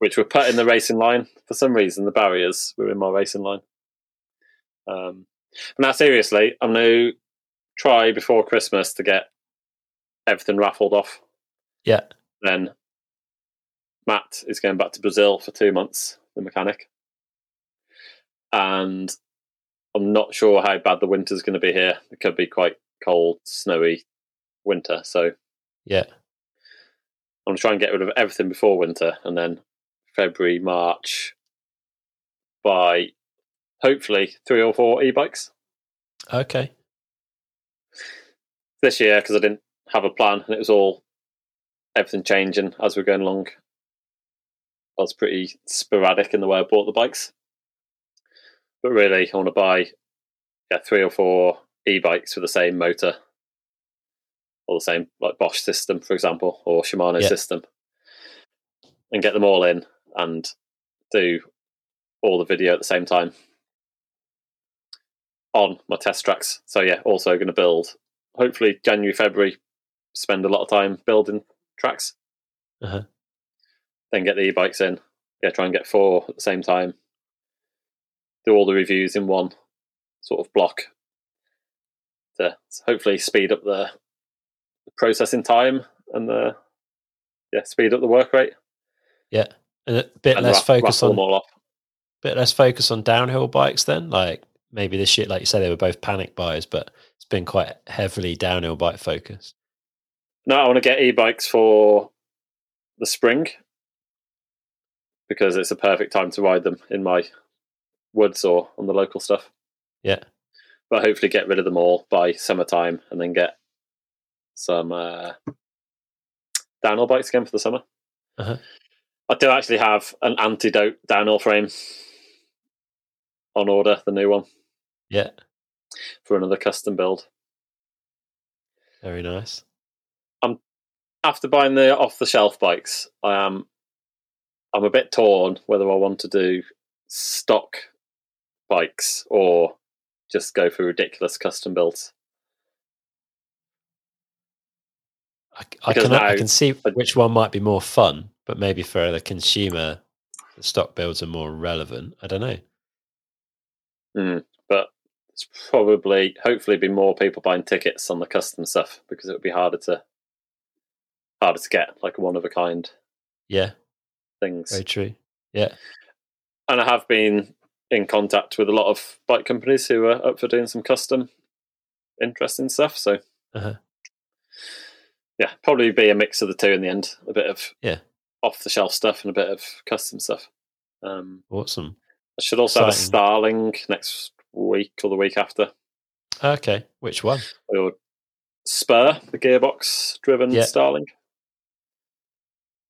which were put in the racing line. For some reason, the barriers were in my racing line. Um, but now, seriously, I'm going to try before Christmas to get everything raffled off. Yeah. Then Matt is going back to Brazil for two months, the mechanic. And I'm not sure how bad the winter's going to be here. It could be quite cold, snowy winter. So yeah, I'm trying to get rid of everything before winter. And then February, March, buy hopefully three or four e-bikes. Okay. This year, because I didn't have a plan and it was all everything changing as we're going along. I was pretty sporadic in the way I bought the bikes. But really, I want to buy yeah, three or four e-bikes with the same motor or the same like Bosch system, for example, or Shimano yeah. system, and get them all in and do all the video at the same time on my test tracks. So yeah, also going to build, hopefully January, February, spend a lot of time building tracks. Uh-huh. Then get the e-bikes in. Yeah, try and get four at the same time. Do all the reviews in one sort of block to hopefully speed up the processing time and the yeah, speed up the work rate. Yeah, and a bit and less ra- focus on all off. bit less focus on downhill bikes then? Like maybe this year, like you say, they were both panic buys, but it's been quite heavily downhill bike focused. No, I want to get e-bikes for the spring because it's a perfect time to ride them in my woods or on the local stuff. Yeah. But hopefully get rid of them all by summertime and then get some uh, downhill bikes again for the summer. Uh-huh. I do actually have an antidote downhill frame on order, the new one. Yeah. For another custom build. Very nice. I'm after buying the off-the-shelf bikes, I am I'm a bit torn whether I want to do stock bikes or just go for ridiculous custom builds. I, I, can, now, I can see which one might be more fun, but maybe for the consumer, the stock builds are more relevant. I don't know. Mm, but it's probably, hopefully, be more people buying tickets on the custom stuff because it would be harder to harder to get like one of a kind. Yeah, things. Very true. Yeah, and I have been in contact with a lot of bike companies who are up for doing some custom, interesting stuff. So, uh-huh. yeah, probably be a mix of the two in the end. A bit of yeah, off the shelf stuff and a bit of custom stuff. Um, awesome. I should also Exciting. have a Starling next week or the week after. Okay, which one? Or Spur, the gearbox driven yeah. Starling.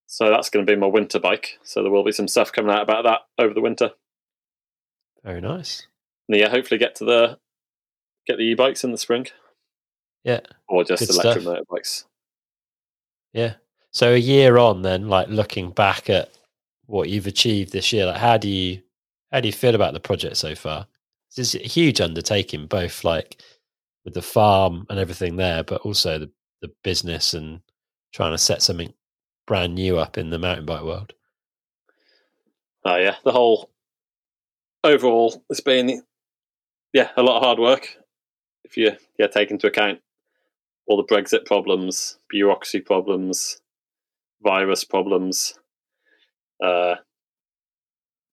So that's going to be my winter bike. So there will be some stuff coming out about that over the winter. Very nice. And yeah, hopefully get to the get the e-bikes in the spring. Yeah. Or just Good electric stuff. motorbikes. Yeah. So a year on then, like looking back at what you've achieved this year, like how do you how do you feel about the project so far? It's a huge undertaking, both like with the farm and everything there, but also the, the business and trying to set something brand new up in the mountain bike world. Oh yeah, the whole overall, it's been yeah a lot of hard work. If you yeah take into account all the Brexit problems, bureaucracy problems, virus problems, uh,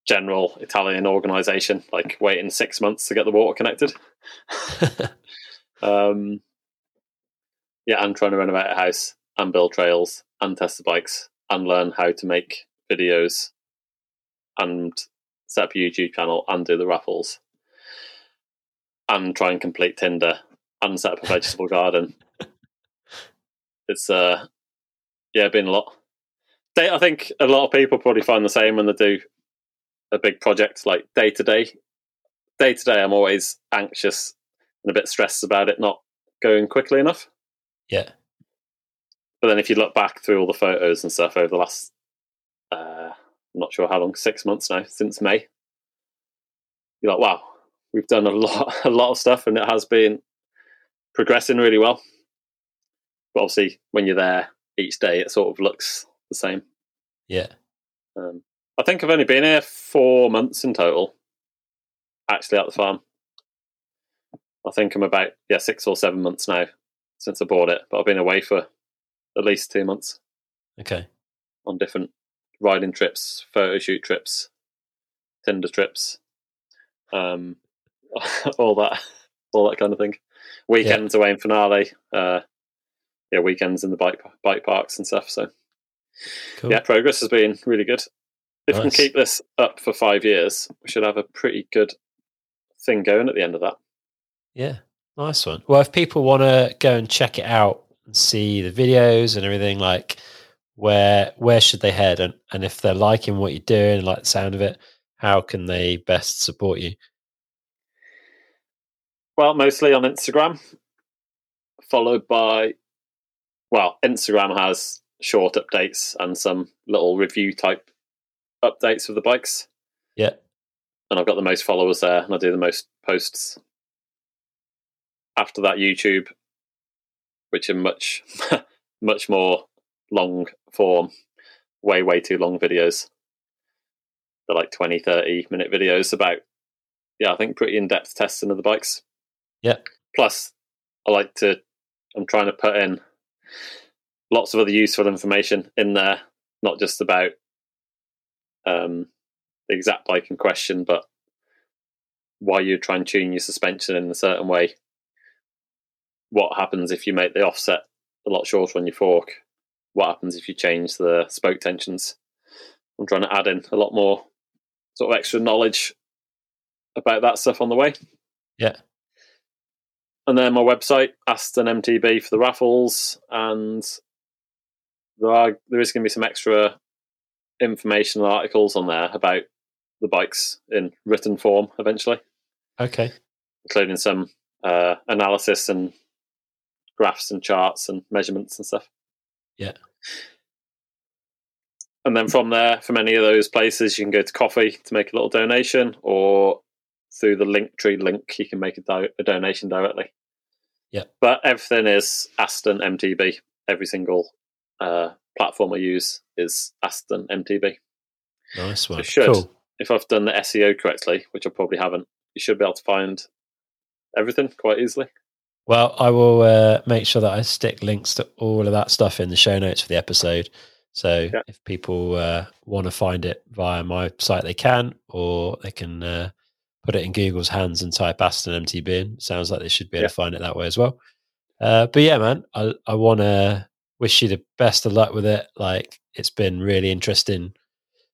general Italian organisation, like waiting six months to get the water connected. um, yeah, and trying to renovate a house and build trails and test the bikes and learn how to make videos and set up a YouTube channel and do the raffles and try and complete Tinder and set up a vegetable garden. It's, uh, yeah, been a lot. They, I think a lot of people probably find the same when they do a big project, like day to day. Day to day, I'm always anxious and a bit stressed about it not going quickly enough. Yeah. But then if you look back through all the photos and stuff over the last, uh, I'm not sure how long, six months now, since May. You're like, wow, we've done a lot, a lot of stuff, and it has been progressing really well. But obviously, when you're there each day, it sort of looks the same. Yeah. Um, I think I've only been here four months in total, actually, at the farm. I think I'm about, yeah, six or seven months now since I bought it, but I've been away for at least two months. Okay. On different riding trips, photo shoot trips, Tinder trips, um, all that, all that kind of thing. Weekends yeah. away in Finale, uh, yeah, weekends in the bike bike parks and stuff. So, cool. yeah, progress has been really good. If nice. we can keep this up for five years, we should have a pretty good thing going at the end of that. Yeah, nice one. Well, if people want to go and check it out and see the videos and everything, like. Where where should they head, and, and if they're liking what you're doing and like the sound of it, how can they best support you? Well, mostly on Instagram, followed by, well, Instagram has short updates and some little review type updates of the bikes. Yeah. And I've got the most followers there and I do the most posts. After that, YouTube, which are much, much more long form, way way too long videos. They're like twenty, thirty minute videos about yeah I think pretty in-depth testing of the bikes. Yeah, plus I like to I'm trying to put in lots of other useful information in there, not just about um the exact bike in question, but while you try and tune your suspension in a certain way, what happens if you make the offset a lot shorter on your fork? What happens if you change the spoke tensions? I'm trying to add in a lot more sort of extra knowledge about that stuff on the way. Yeah. And then my website, Aston M T B, for the raffles, and there are there is going to be some extra informational articles on there about the bikes in written form eventually. Okay. Including some uh, analysis and graphs and charts and measurements and stuff. Yeah. And then from there, from any of those places, you can go to Ko-fi to make a little donation, or through the Linktree link, you can make a, do- a donation directly. Yeah. But everything is Aston M T B. Every single uh, platform I use is Aston M T B. Nice one. So should, cool. If I've done the S E O correctly, which I probably haven't, you should be able to find everything quite easily. Well, I will uh, make sure that I stick links to all of that stuff in the show notes for the episode. So yeah. If people uh, want to find it via my site, they can, or they can uh, put it in Google's hands and type Aston M T B in. Sounds like they should be able yeah. to find it that way as well. Uh, but yeah, man, I, I want to wish you the best of luck with it. Like, it's been really interesting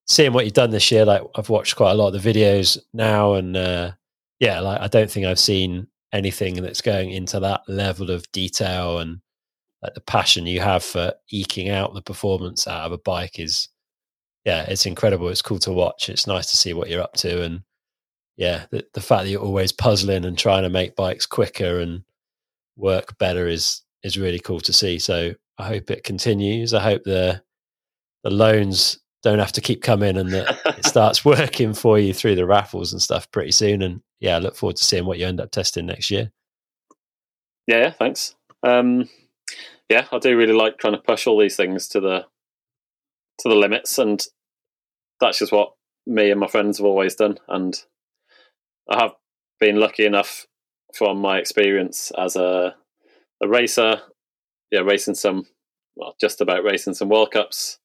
seeing what you've done this year. Like, I've watched quite a lot of the videos now, and uh, yeah, like I don't think I've seen anything that's going into that level of detail, and like the passion you have for eking out the performance out of a bike is, yeah, it's incredible. It's cool to watch. It's nice to see what you're up to. And yeah, the, the fact that you're always puzzling and trying to make bikes quicker and work better is, is really cool to see. So I hope it continues. I hope the, the loans don't have to keep coming, and that it starts working for you through the raffles and stuff pretty soon. And yeah, I look forward to seeing what you end up testing next year. Yeah. yeah thanks. Um, Yeah, I do really like trying to push all these things to the to the limits, and that's just what me and my friends have always done. And I have been lucky enough from my experience as a a racer, yeah, racing some, well, just about racing some World Cups,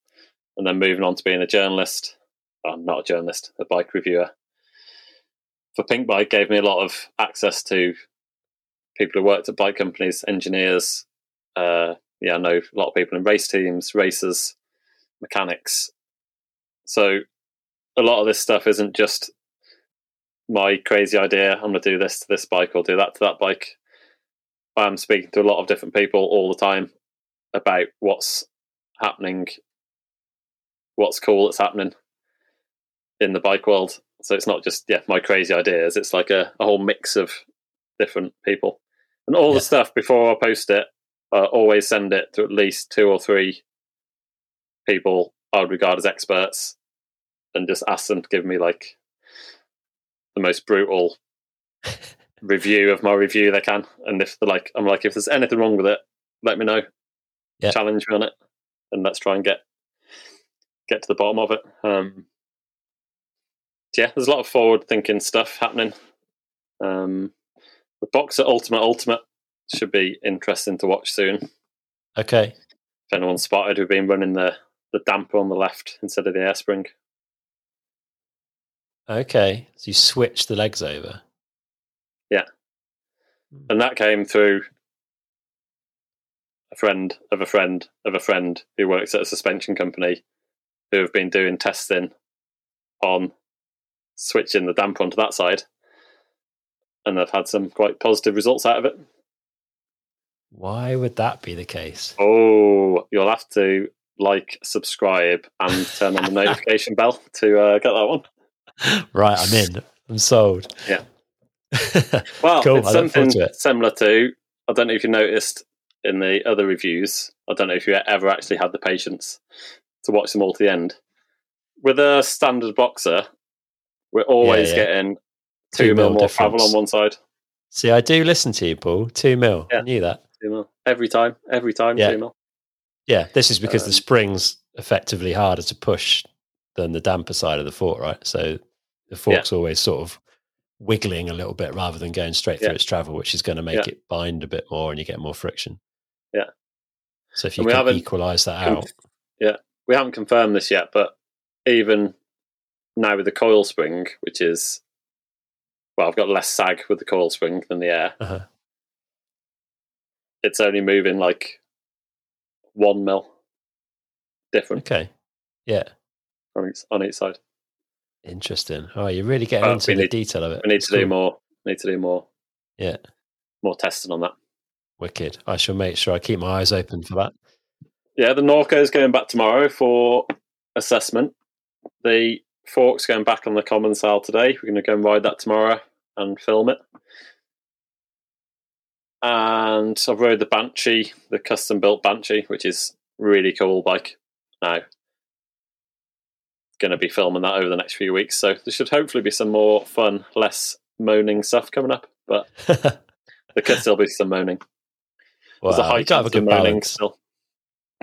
and then moving on to being a journalist. Well, not a journalist, a bike reviewer. For Pink Bike gave me a lot of access to people who worked at bike companies, engineers. Uh, yeah, I know a lot of people in race teams, racers, mechanics. So a lot of this stuff isn't just my crazy idea, I'm going to do this to this bike or do that to that bike. I'm speaking to a lot of different people all the time about what's happening, what's cool that's happening in the bike world. So it's not just, yeah, my crazy ideas. It's like a, a whole mix of different people. And all yeah. the stuff before I post it, Uh, always send it to at least two or three people I would regard as experts, and just ask them to give me like the most brutal review of my review they can. And if they're like, I'm like, if there's anything wrong with it, let me know. Yeah. Challenge me on it, and let's try and get get to the bottom of it. Um, yeah, there's a lot of forward-thinking stuff happening. Um, the Boxer Ultimate Ultimate. Should be interesting to watch soon. Okay. If anyone's spotted, we've been running the, the damper on the left instead of the air spring. Okay. So you switched the legs over. Yeah. And that came through a friend of a friend of a friend who works at a suspension company who have been doing testing on switching the damper onto that side. And they've had some quite positive results out of it. Why would that be the case? Oh, you'll have to like, subscribe, and turn on the notification bell to uh, get that one. Right, I'm in. I'm sold. Yeah. Well, cool. It's something to it. Similar to, I don't know if you noticed in the other reviews, I don't know if you ever actually had the patience to watch them all to the end. With a standard Boxer, we're always yeah, yeah. getting two, two mil, mil more difference. Travel on one side. See, I do listen to you, Paul. Two mil. Yeah. I knew that. Every time, every time, yeah. Female. Yeah, this is because um, the spring's effectively harder to push than the damper side of the fork, right? So the fork's yeah. always sort of wiggling a little bit rather than going straight yeah. through its travel, which is going to make yeah. it bind a bit more and you get more friction. Yeah. So if you can equalise that out. Yeah, we haven't confirmed this yet, but even now with the coil spring, which is, well, I've got less sag with the coil spring than the air. Uh-huh. It's only moving like one mil different. Okay. Yeah. On each, on each side. Interesting. Oh, you're really getting but into the need, detail of it. We need it's to cool. do more. We need to do more. Yeah. More testing on that. Wicked. I shall make sure I keep my eyes open for that. Yeah, the Norco is going back tomorrow for assessment. The Fork's going back on the Commencal today. We're going to go and ride that tomorrow and film it. And I've rode the Banshee, the custom-built Banshee, which is really cool bike now. Going to be filming that over the next few weeks, so there should hopefully be some more fun, less moaning stuff coming up, but there could still be some moaning. Wow, there's a high chance of good moaning balance. Still.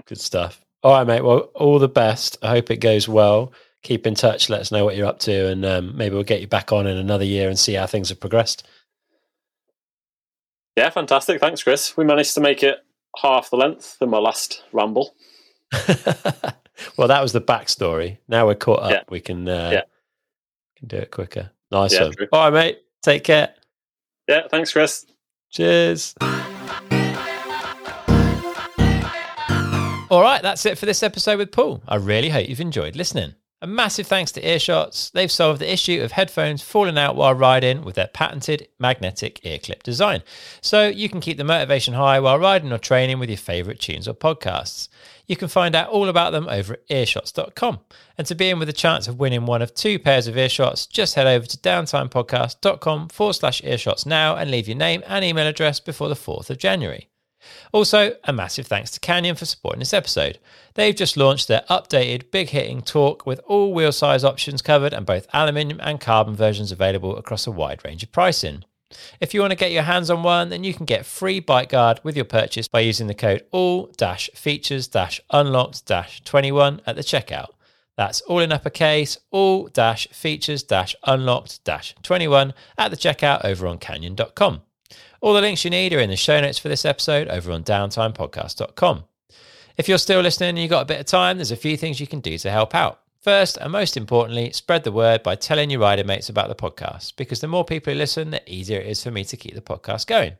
Good stuff. All right, mate. Well, all the best. I hope it goes well. Keep in touch. Let us know what you're up to, and um, maybe we'll get you back on in another year and see how things have progressed. Yeah, fantastic. Thanks, Chris. We managed to make it half the length than my last ramble. Well, that was the backstory. Now we're caught up. Yeah. We can, uh, yeah. can do it quicker. Nice yeah, one. True. All right, mate. Take care. Yeah, thanks, Chris. Cheers. All right, that's it for this episode with Paul. I really hope you've enjoyed listening. A massive thanks to Earshots. They've solved the issue of headphones falling out while riding with their patented magnetic ear clip design. So you can keep the motivation high while riding or training with your favourite tunes or podcasts. You can find out all about them over at earshots dot com. And to be in with a chance of winning one of two pairs of earshots, just head over to downtimepodcast.com forward slash earshots now and leave your name and email address before the fourth of January. Also, a massive thanks to Canyon for supporting this episode. They've just launched their updated big hitting torque with all wheel size options covered and both aluminium and carbon versions available across a wide range of pricing. If you want to get your hands on one, then you can get free bike guard with your purchase by using the code all features unlocked twenty-one at the checkout. That's all in uppercase, all features unlocked twenty-one at the checkout over on canyon dot com. All the links you need are in the show notes for this episode over on downtimepodcast dot com. If you're still listening and you've got a bit of time, there's a few things you can do to help out. First, and most importantly, spread the word by telling your rider mates about the podcast, because the more people who listen, the easier it is for me to keep the podcast going.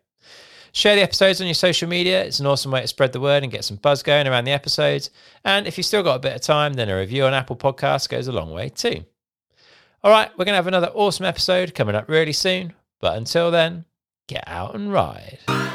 Share the episodes on your social media. It's an awesome way to spread the word and get some buzz going around the episodes. And if you've still got a bit of time, then a review on Apple Podcasts goes a long way too. All right, we're going to have another awesome episode coming up really soon. But until then, get out and ride.